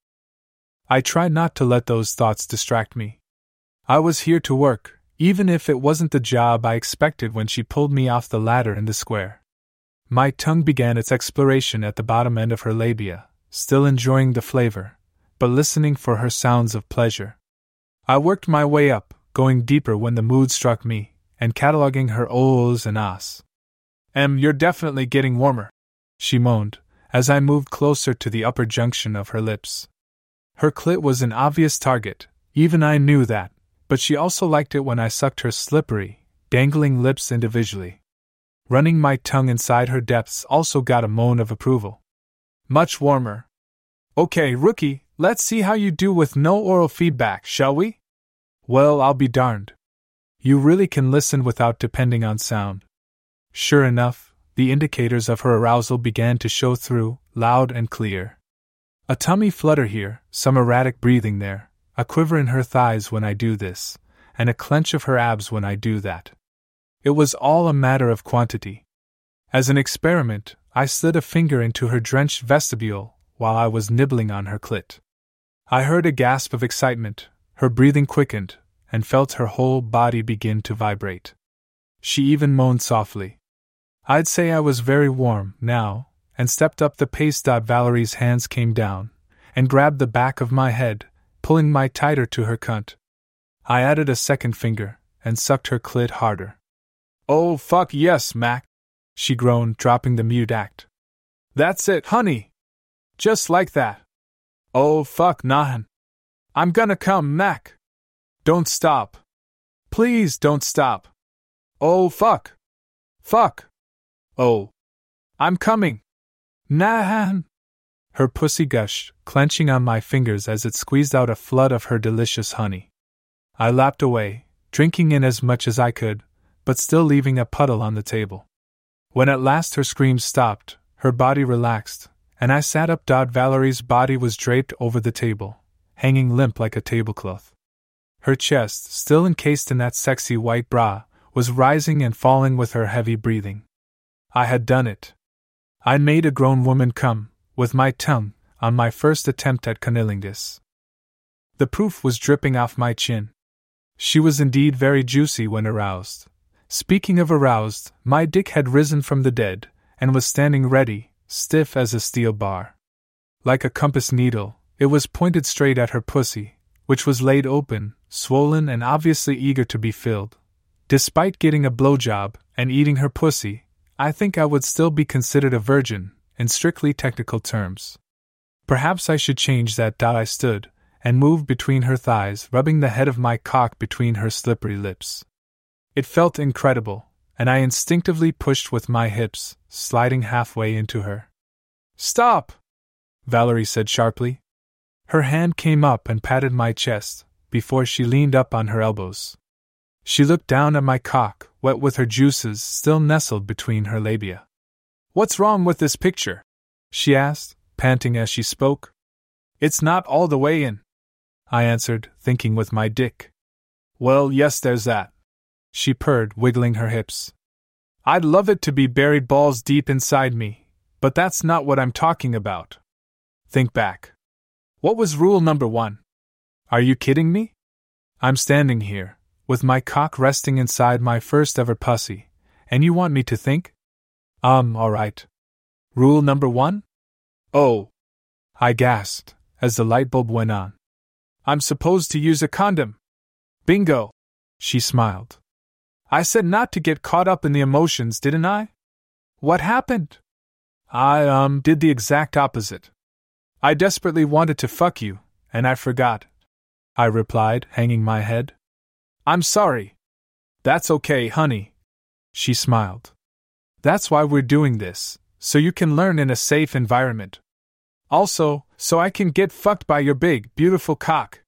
I tried not to let those thoughts distract me. I was here to work, even if it wasn't the job I expected when she pulled me off the ladder in the square. My tongue began its exploration at the bottom end of her labia, still enjoying the flavor, but listening for her sounds of pleasure. I worked my way up, going deeper when the mood struck me, and cataloging her ohs and ahs. You're definitely getting warmer, she moaned, as I moved closer to the upper junction of her lips. Her clit was an obvious target, even I knew that, but she also liked it when I sucked her slippery, dangling lips individually. Running my tongue inside her depths also got a moan of approval. Much warmer. Okay, rookie, let's see how you do with no oral feedback, shall we? Well, I'll be darned. You really can listen without depending on sound. Sure enough, the indicators of her arousal began to show through, loud and clear. A tummy flutter here, some erratic breathing there, a quiver in her thighs when I do this, and a clench of her abs when I do that. It was all a matter of quantity. As an experiment, I slid a finger into her drenched vestibule while I was nibbling on her clit. I heard a gasp of excitement, her breathing quickened, and felt her whole body begin to vibrate. She even moaned softly. I'd say I was very warm now, and stepped up the pace. Valerie's hands came down, and grabbed the back of my head, pulling my tighter to her cunt. I added a second finger, and sucked her clit harder. Oh fuck yes, Mac, she groaned, dropping the mute act. That's it, honey. Just like that. Oh fuck nahin. I'm gonna come, Mac. Don't stop. Please don't stop. Oh fuck. Fuck. Oh. I'm coming. Nahan! Her pussy gushed, clenching on my fingers as it squeezed out a flood of her delicious honey. I lapped away, drinking in as much as I could, but still leaving a puddle on the table. When at last her screams stopped, her body relaxed, and I sat up. Valerie's body was draped over the table, hanging limp like a tablecloth. Her chest, still encased in that sexy white bra, was rising and falling with her heavy breathing. I had done it. I made a grown woman come, with my tongue, on my first attempt at cunnilingus. The proof was dripping off my chin. She was indeed very juicy when aroused. Speaking of aroused, my dick had risen from the dead, and was standing ready, stiff as a steel bar. Like a compass needle, it was pointed straight at her pussy, which was laid open, swollen and obviously eager to be filled. Despite getting a blowjob, and eating her pussy, I think I would still be considered a virgin, in strictly technical terms. Perhaps I should change that. I stood, and moved between her thighs, rubbing the head of my cock between her slippery lips. It felt incredible, and I instinctively pushed with my hips, sliding halfway into her. Stop! Valerie said sharply. Her hand came up and patted my chest, before she leaned up on her elbows. She looked down at my cock, wet with her juices still nestled between her labia. What's wrong with this picture? She asked, panting as she spoke. It's not all the way in, I answered, thinking with my dick. Well, yes, there's that, she purred, wiggling her hips. I'd love it to be buried balls deep inside me, but that's not what I'm talking about. Think back. What was rule number 1? Are you kidding me? I'm standing here, with my cock resting inside my first ever pussy, and you want me to think? Alright. Rule number 1? Oh. I gasped, as the light bulb went on. I'm supposed to use a condom. Bingo, she smiled. I said not to get caught up in the emotions, didn't I? What happened? I did the exact opposite. I desperately wanted to fuck you, and I forgot," I replied, hanging my head. "I'm sorry." "That's okay, honey," she smiled. "That's why we're doing this, so you can learn in a safe environment. Also, so I can get fucked by your big, beautiful cock.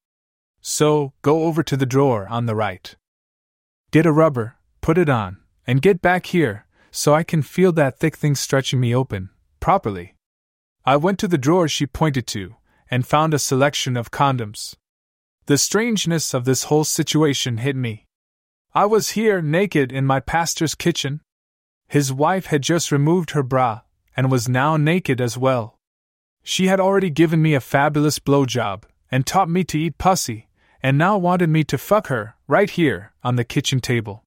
So, go over to the drawer on the right. Get a rubber, put it on, and get back here, so I can feel that thick thing stretching me open, properly." I went to the drawer she pointed to, and found a selection of condoms. The strangeness of this whole situation hit me. I was here naked in my pastor's kitchen. His wife had just removed her bra, and was now naked as well. She had already given me a fabulous blowjob, and taught me to eat pussy, and now wanted me to fuck her, right here, on the kitchen table.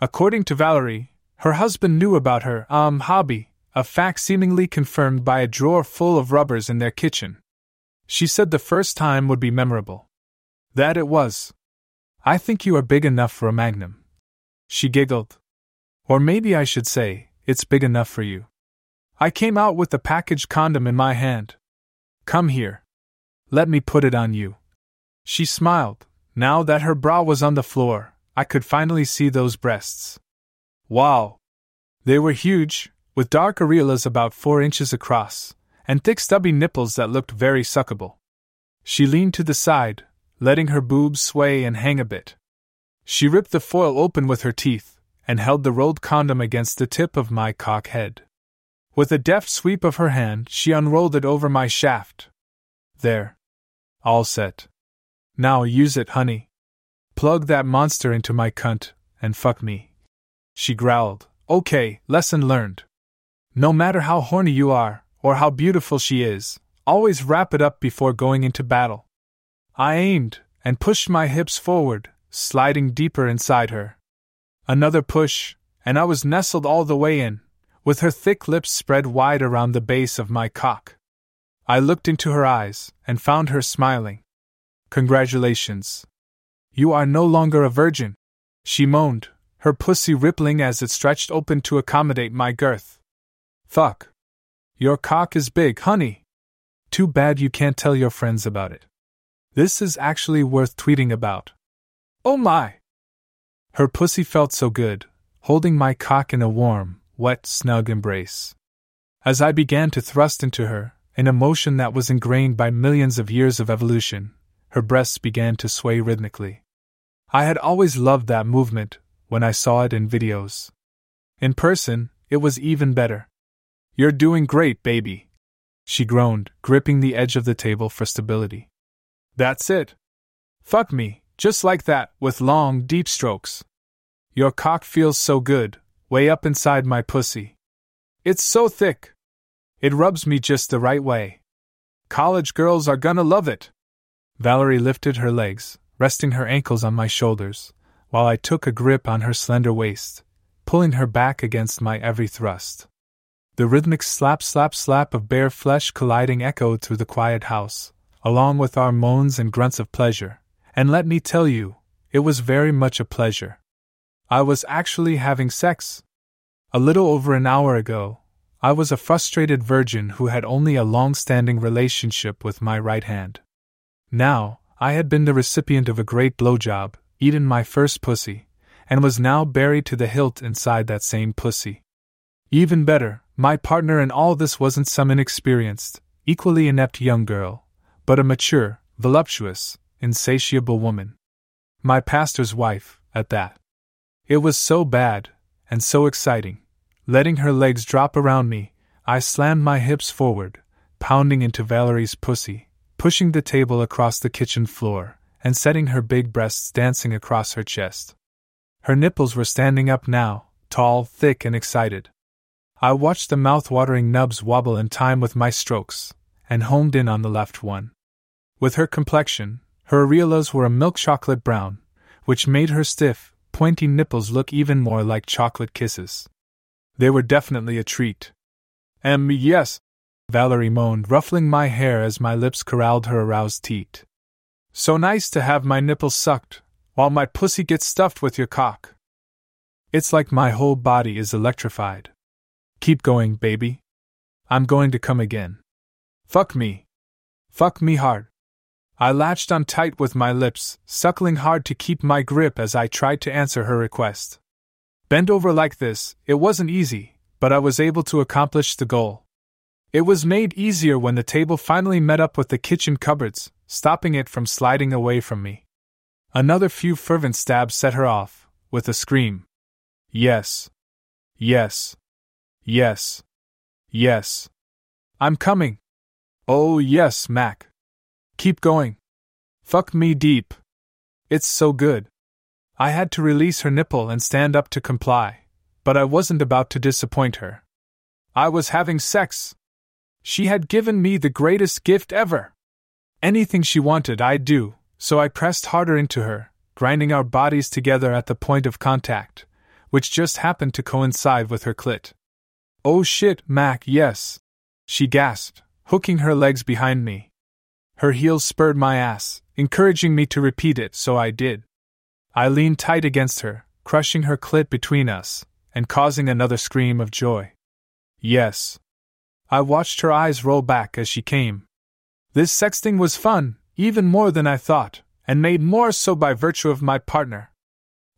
According to Valerie, her husband knew about her hobby, a fact seemingly confirmed by a drawer full of rubbers in their kitchen. She said the first time would be memorable. That it was. "I think you are big enough for a magnum," she giggled. "Or maybe I should say, it's big enough for you." I came out with the packaged condom in my hand. "Come here. Let me put it on you." She smiled. Now that her bra was on the floor, I could finally see those breasts. Wow! They were huge, with dark areolas about 4 inches across, and thick stubby nipples that looked very suckable. She leaned to the side, letting her boobs sway and hang a bit. She ripped the foil open with her teeth, and held the rolled condom against the tip of my cock head. With a deft sweep of her hand, she unrolled it over my shaft. "There. All set. Now use it, honey. Plug that monster into my cunt, and fuck me," she growled. "Okay, lesson learned. No matter how horny you are, or how beautiful she is, always wrap it up before going into battle." I aimed, and pushed my hips forward, sliding deeper inside her. Another push, and I was nestled all the way in, with her thick lips spread wide around the base of my cock. I looked into her eyes, and found her smiling. "Congratulations. You are no longer a virgin," she moaned, her pussy rippling as it stretched open to accommodate my girth. "Fuck. Your cock is big, honey. Too bad you can't tell your friends about it. This is actually worth tweeting about." "Oh my!" Her pussy felt so good, holding my cock in a warm, wet, snug embrace. As I began to thrust into her, an emotion that was ingrained by millions of years of evolution, her breasts began to sway rhythmically. I had always loved that movement, when I saw it in videos. In person, it was even better. "You're doing great, baby," she groaned, gripping the edge of the table for stability. "That's it. Fuck me, just like that, with long, deep strokes. Your cock feels so good, way up inside my pussy. It's so thick. It rubs me just the right way. College girls are gonna love it." Valerie lifted her legs, resting her ankles on my shoulders, while I took a grip on her slender waist, pulling her back against my every thrust. The rhythmic slap slap slap of bare flesh colliding echoed through the quiet house, along with our moans and grunts of pleasure, and let me tell you, it was very much a pleasure. I was actually having sex. A little over an hour ago, I was a frustrated virgin who had only a long-standing relationship with my right hand. Now, I had been the recipient of a great blowjob, eaten my first pussy, and was now buried to the hilt inside that same pussy. Even better, my partner in all this wasn't some inexperienced, equally inept young girl, but a mature, voluptuous, insatiable woman. My pastor's wife, at that. It was so bad, and so exciting. Letting her legs drop around me, I slammed my hips forward, pounding into Valerie's pussy, pushing the table across the kitchen floor, and setting her big breasts dancing across her chest. Her nipples were standing up now, tall, thick, and excited. I watched the mouth-watering nubs wobble in time with my strokes, and homed in on the left one. With her complexion, her areolas were a milk chocolate brown, which made her stiff, pointy nipples look even more like chocolate kisses. They were definitely a treat. Yes, Valerie moaned, ruffling my hair as my lips corralled her aroused teat. "So nice to have my nipples sucked, while my pussy gets stuffed with your cock. It's like my whole body is electrified. Keep going, baby. I'm going to come again. Fuck me. Fuck me hard." I latched on tight with my lips, suckling hard to keep my grip as I tried to answer her request. Bend over like this, it wasn't easy, but I was able to accomplish the goal. It was made easier when the table finally met up with the kitchen cupboards, stopping it from sliding away from me. Another few fervent stabs set her off, with a scream. Yes. Yes. Yes. Yes. I'm coming. Oh yes, Mac. Keep going. Fuck me deep. It's so good. I had to release her nipple and stand up to comply, but I wasn't about to disappoint her. I was having sex. She had given me the greatest gift ever. Anything she wanted I'd do, so I pressed harder into her, grinding our bodies together at the point of contact, which just happened to coincide with her clit. Oh shit, Mac, yes, she gasped, hooking her legs behind me. Her heels spurred my ass, encouraging me to repeat it, so I did. I leaned tight against her, crushing her clit between us, and causing another scream of joy. Yes. I watched her eyes roll back as she came. This sexting was fun, even more than I thought, and made more so by virtue of my partner.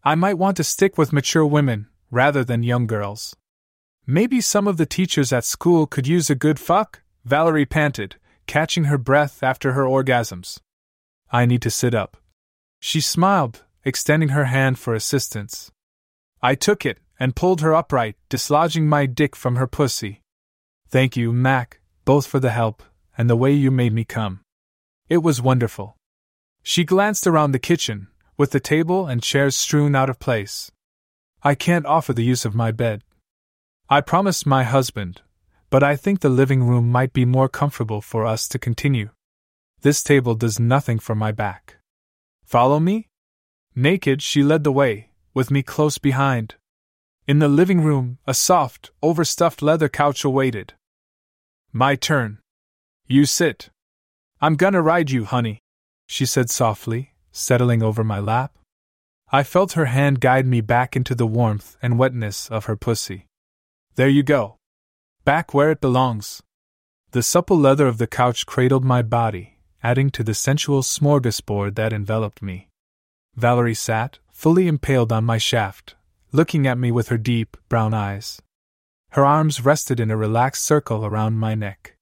I might want to stick with mature women, rather than young girls. Maybe some of the teachers at school could use a good fuck, Valerie panted, catching her breath after her orgasms. I need to sit up. She smiled, extending her hand for assistance. I took it and pulled her upright, dislodging my dick from her pussy. Thank you, Mac, both for the help and the way you made me come. It was wonderful. She glanced around the kitchen, with the table and chairs strewn out of place. I can't offer the use of my bed. I promised my husband, but I think the living room might be more comfortable for us to continue. This table does nothing for my back. Follow me? Naked, she led the way, with me close behind. In the living room, a soft, overstuffed leather couch awaited. My turn. You sit. I'm gonna ride you, honey, she said softly, settling over my lap. I felt her hand guide me back into the warmth and wetness of her pussy. There you go. Back where it belongs. The supple leather of the couch cradled my body, adding to the sensual smorgasbord that enveloped me. Valerie sat, fully impaled on my shaft, looking at me with her deep, brown eyes. Her arms rested in a relaxed circle around my neck.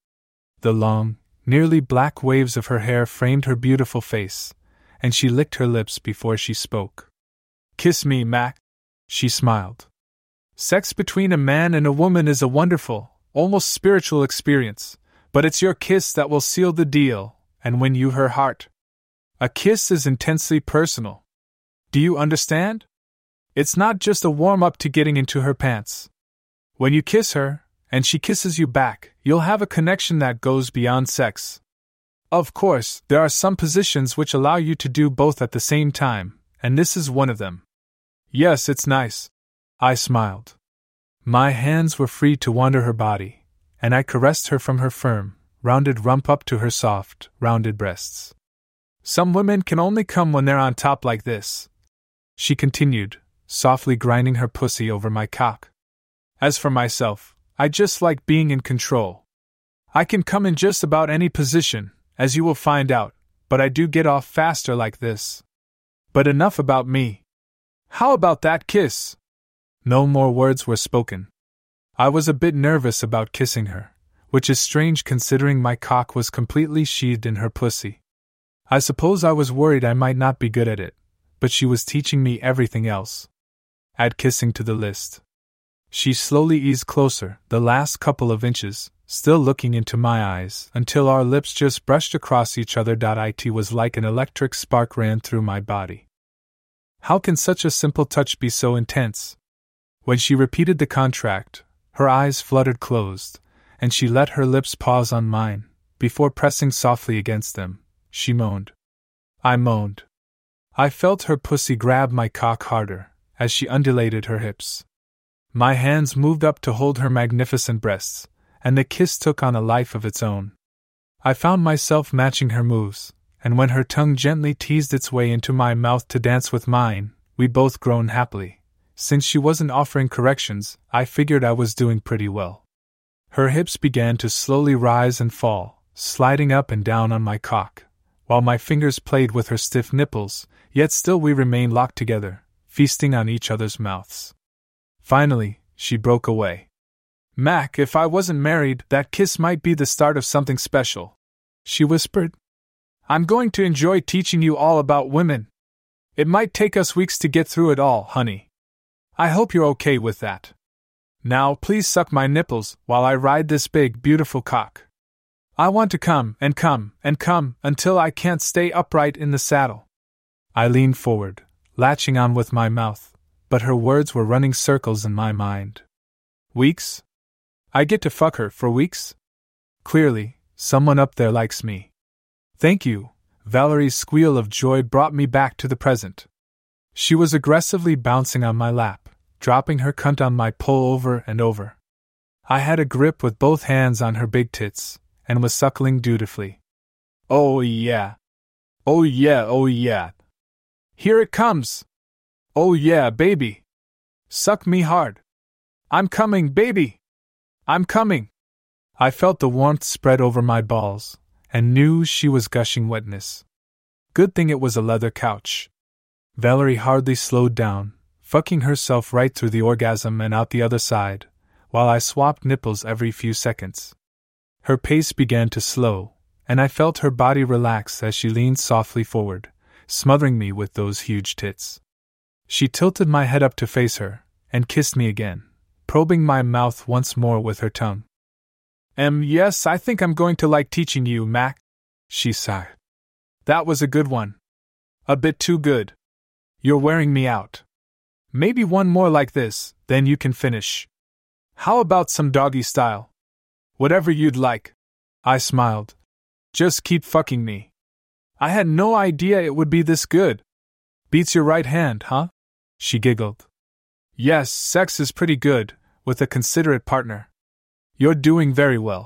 The long, nearly black waves of her hair framed her beautiful face, and she licked her lips before she spoke. Kiss me, Mac, she smiled. Sex between a man and a woman is a wonderful, almost spiritual experience, but it's your kiss that will seal the deal and win you her heart. A kiss is intensely personal. Do you understand? It's not just a warm-up to getting into her pants. When you kiss her, and she kisses you back, you'll have a connection that goes beyond sex. Of course, there are some positions which allow you to do both at the same time, and this is one of them. Yes, it's nice. I smiled. My hands were free to wander her body, and I caressed her from her firm, rounded rump up to her soft, rounded breasts. Some women can only come when they're on top like this, she continued, softly grinding her pussy over my cock. As for myself, I just like being in control. I can come in just about any position, as you will find out, but I do get off faster like this. But enough about me. How about that kiss? No more words were spoken. I was a bit nervous about kissing her, which is strange considering my cock was completely sheathed in her pussy. I suppose I was worried I might not be good at it, but she was teaching me everything else. Add kissing to the list. She slowly eased closer, the last couple of inches, still looking into my eyes, until our lips just brushed across each other. It was like an electric spark ran through my body. How can such a simple touch be so intense? When she repeated the contract, her eyes fluttered closed, and she let her lips pause on mine, before pressing softly against them. She moaned. I moaned. I felt her pussy grab my cock harder, as she undulated her hips. My hands moved up to hold her magnificent breasts, and the kiss took on a life of its own. I found myself matching her moves, and when her tongue gently teased its way into my mouth to dance with mine, we both groaned happily. Since she wasn't offering corrections, I figured I was doing pretty well. Her hips began to slowly rise and fall, sliding up and down on my cock, while my fingers played with her stiff nipples, yet still we remained locked together, feasting on each other's mouths. Finally, she broke away. "Mac, if I wasn't married, that kiss might be the start of something special," she whispered. "I'm going to enjoy teaching you all about women. It might take us weeks to get through it all, honey. I hope you're okay with that. Now please suck my nipples while I ride this big, beautiful cock. I want to come and come and come until I can't stay upright in the saddle." I leaned forward, latching on with my mouth, but her words were running circles in my mind. Weeks? I get to fuck her for weeks? Clearly, someone up there likes me. "Thank you," Valerie's squeal of joy brought me back to the present. She was aggressively bouncing on my lap, dropping her cunt on my pole over and over. I had a grip with both hands on her big tits, and was suckling dutifully. "Oh yeah. Oh yeah, oh yeah. Here it comes. Oh yeah, baby. Suck me hard. I'm coming, baby. I'm coming." I felt the warmth spread over my balls, and knew she was gushing wetness. Good thing it was a leather couch. Valerie hardly slowed down, fucking herself right through the orgasm and out the other side, while I swapped nipples every few seconds. Her pace began to slow, and I felt her body relax as she leaned softly forward, smothering me with those huge tits. She tilted my head up to face her, and kissed me again, probing my mouth once more with her tongue. Yes, I think I'm going to like teaching you, Mac," she sighed. "That was a good one. A bit too good. You're wearing me out. Maybe one more like this, then you can finish. How about some doggy style? Whatever you'd like." I smiled. "Just keep fucking me. I had no idea it would be this good. Beats your right hand, huh?" she giggled. "Yes, sex is pretty good, with a considerate partner. You're doing very well.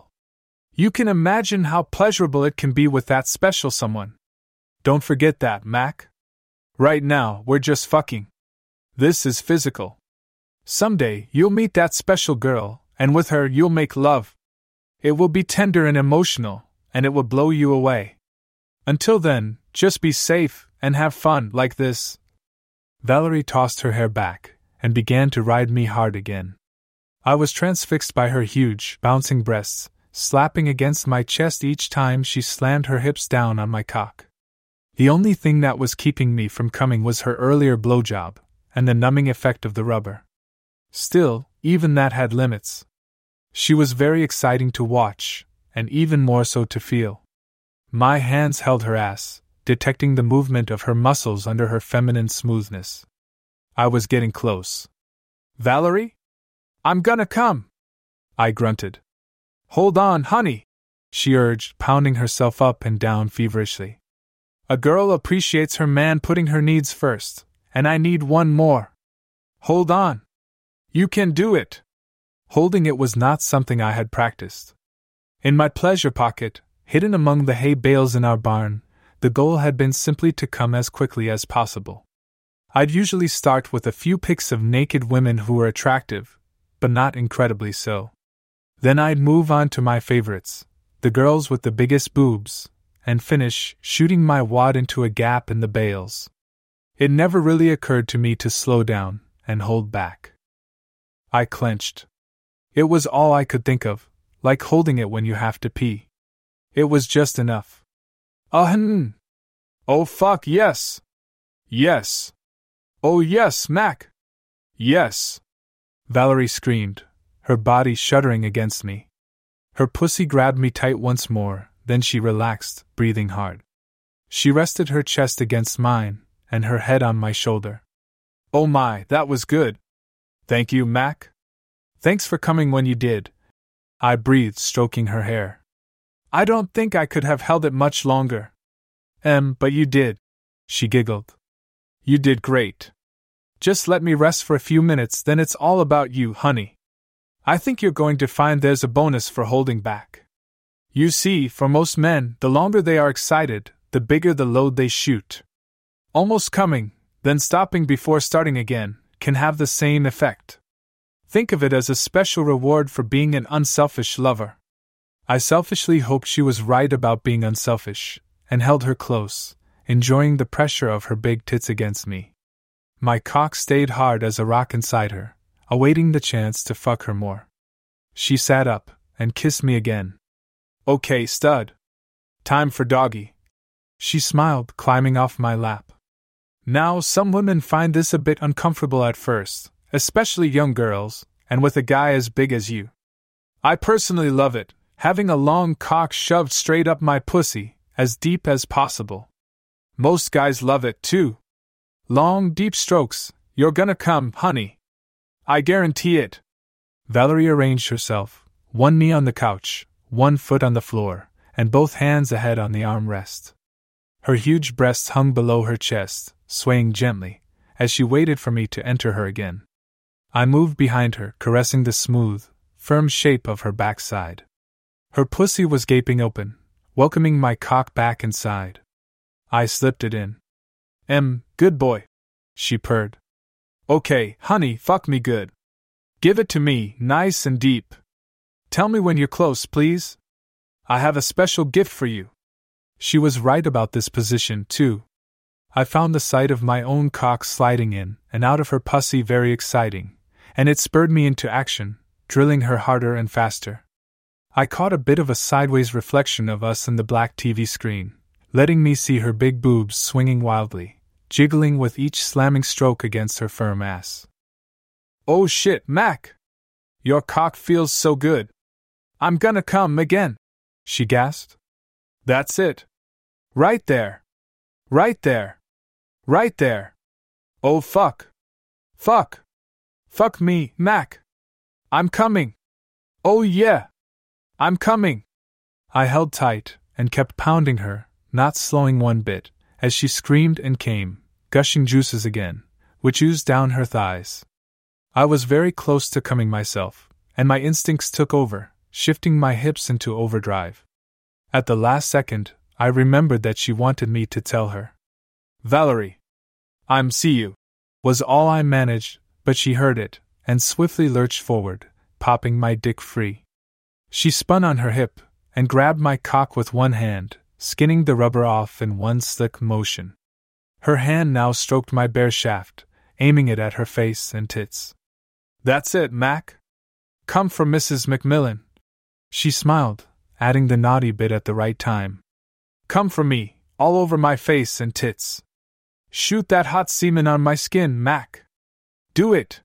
You can imagine how pleasurable it can be with that special someone. Don't forget that, Mac. Right now, we're just fucking. This is physical. Someday, you'll meet that special girl, and with her, you'll make love. It will be tender and emotional, and it will blow you away. Until then, just be safe and have fun like this." Valerie tossed her hair back and began to ride me hard again. I was transfixed by her huge, bouncing breasts, slapping against my chest each time she slammed her hips down on my cock. The only thing that was keeping me from coming was her earlier blowjob, and the numbing effect of the rubber. Still, even that had limits. She was very exciting to watch, and even more so to feel. My hands held her ass, detecting the movement of her muscles under her feminine smoothness. I was getting close. "Valerie? I'm gonna come," I grunted. "Hold on, honey," she urged, pounding herself up and down feverishly. "A girl appreciates her man putting her needs first, and I need one more. Hold on. You can do it." Holding it was not something I had practiced. In my pleasure pocket, hidden among the hay bales in our barn, the goal had been simply to come as quickly as possible. I'd usually start with a few pics of naked women who were attractive, but not incredibly so. Then I'd move on to my favorites, the girls with the biggest boobs, and finish shooting my wad into a gap in the bales. It never really occurred to me to slow down and hold back. I clenched. It was all I could think of, like holding it when you have to pee. It was just enough. Oh fuck, yes. Yes. Oh yes, Mac. Yes. Valerie screamed, her body shuddering against me. Her pussy grabbed me tight once more, then she relaxed, breathing hard. She rested her chest against mine, and her head on my shoulder. "Oh my, that was good. Thank you, Mac. Thanks for coming when you did," I breathed, stroking her hair. "I don't think I could have held it much longer." But you did," she giggled. "You did great. Just let me rest for a few minutes, then it's all about you, honey. I think you're going to find there's a bonus for holding back. You see, for most men, the longer they are excited, the bigger the load they shoot. Almost coming, then stopping before starting again, can have the same effect. Think of it as a special reward for being an unselfish lover." I selfishly hoped she was right about being unselfish, and held her close, enjoying the pressure of her big tits against me. My cock stayed hard as a rock inside her, awaiting the chance to fuck her more. She sat up and kissed me again. "Okay, stud. Time for doggy." She smiled, climbing off my lap. Now, some women find this a bit uncomfortable at first, especially young girls, and with a guy as big as you. I personally love it, having a long cock shoved straight up my pussy, as deep as possible. Most guys love it too. Long, deep strokes. "You're gonna come, honey. I guarantee it." Valerie arranged herself, one knee on the couch, one foot on the floor, and both hands ahead on the armrest. Her huge breasts hung below her chest, swaying gently, as she waited for me to enter her again. I moved behind her, caressing the smooth, firm shape of her backside. Her pussy was gaping open, welcoming my cock back inside. I slipped it in. Good boy," she purred. "Okay, honey, fuck me good. Give it to me, nice and deep. Tell me when you're close, please. I have a special gift for you." She was right about this position, too. I found the sight of my own cock sliding in and out of her pussy very exciting, and it spurred me into action, drilling her harder and faster. I caught a bit of a sideways reflection of us in the black TV screen, letting me see her big boobs swinging wildly, jiggling with each slamming stroke against her firm ass. "Oh shit, Mac! Your cock feels so good. I'm gonna come again," she gasped. "That's it. Right there. Right there. Right there. Oh fuck. Fuck. Fuck me, Mac. I'm coming. Oh yeah. I'm coming." I held tight and kept pounding her, not slowing one bit, as she screamed and came, gushing juices again, which oozed down her thighs. I was very close to coming myself, and my instincts took over, shifting my hips into overdrive. At the last second, I remembered that she wanted me to tell her. "Valerie, I'm see you," was all I managed, but she heard it, and swiftly lurched forward, popping my dick free. She spun on her hip, and grabbed my cock with one hand, skinning the rubber off in one slick motion. Her hand now stroked my bare shaft, aiming it at her face and tits. "That's it, Mac. Come from Mrs. McMillan." She smiled, adding the naughty bit at the right time. "Come from me, all over my face and tits. Shoot that hot semen on my skin, Mac. Do it."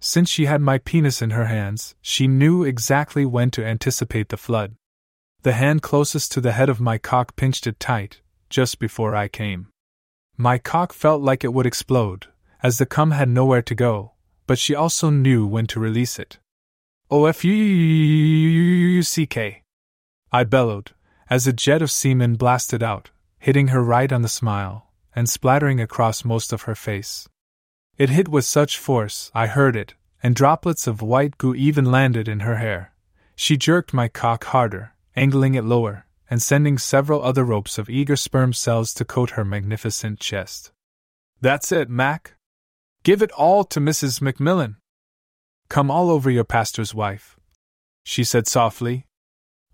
Since she had my penis in her hands, she knew exactly when to anticipate the flood. The hand closest to the head of my cock pinched it tight, just before I came. My cock felt like it would explode, as the cum had nowhere to go, but she also knew when to release it. "O-F-U-C-K," I bellowed, as a jet of semen blasted out, hitting her right on the smile, and splattering across most of her face. It hit with such force, I heard it, and droplets of white goo even landed in her hair. She jerked my cock harder, angling it lower, and sending several other ropes of eager sperm cells to coat her magnificent chest. "That's it, Mac. Give it all to Mrs. McMillan. Come all over your pastor's wife," she said softly.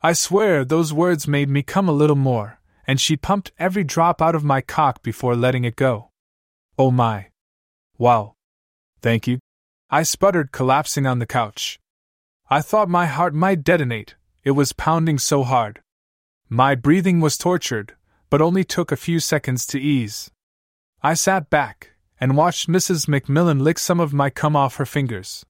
I swear those words made me come a little more, and she pumped every drop out of my cock before letting it go. "Oh my. Wow. Thank you," I sputtered, collapsing on the couch. I thought my heart might detonate, it was pounding so hard. My breathing was tortured, but only took a few seconds to ease. I sat back, and watched Mrs. McMillan lick some of my cum off her fingers.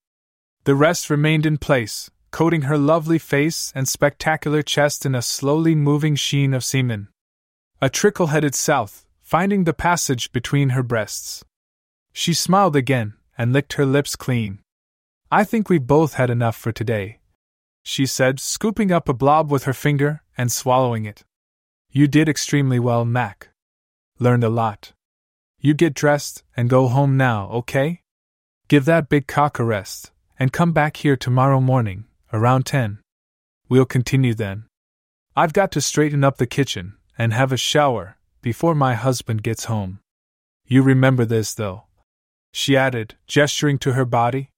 The rest remained in place, coating her lovely face and spectacular chest in a slowly moving sheen of semen. A trickle headed south, finding the passage between her breasts. She smiled again, and licked her lips clean. "I think we both had enough for today," she said, scooping up a blob with her finger, and swallowing it. "You did extremely well, Mac. Learned a lot. You get dressed, and go home now, okay? Give that big cock a rest, and come back here tomorrow morning, around 10. We'll continue then. I've got to straighten up the kitchen, and have a shower, before my husband gets home. You remember this, though," she added, gesturing to her body.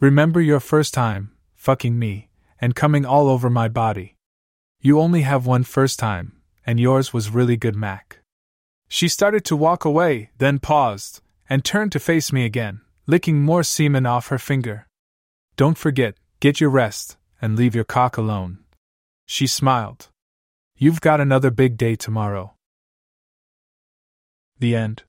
"Remember your first time, fucking me, and coming all over my body. You only have one first time, and yours was really good, Mac. She started to walk away, then paused, and turned to face me again, licking more semen off her finger. Don't forget, get your rest, and leave your cock alone. She smiled. You've got another big day tomorrow. The end.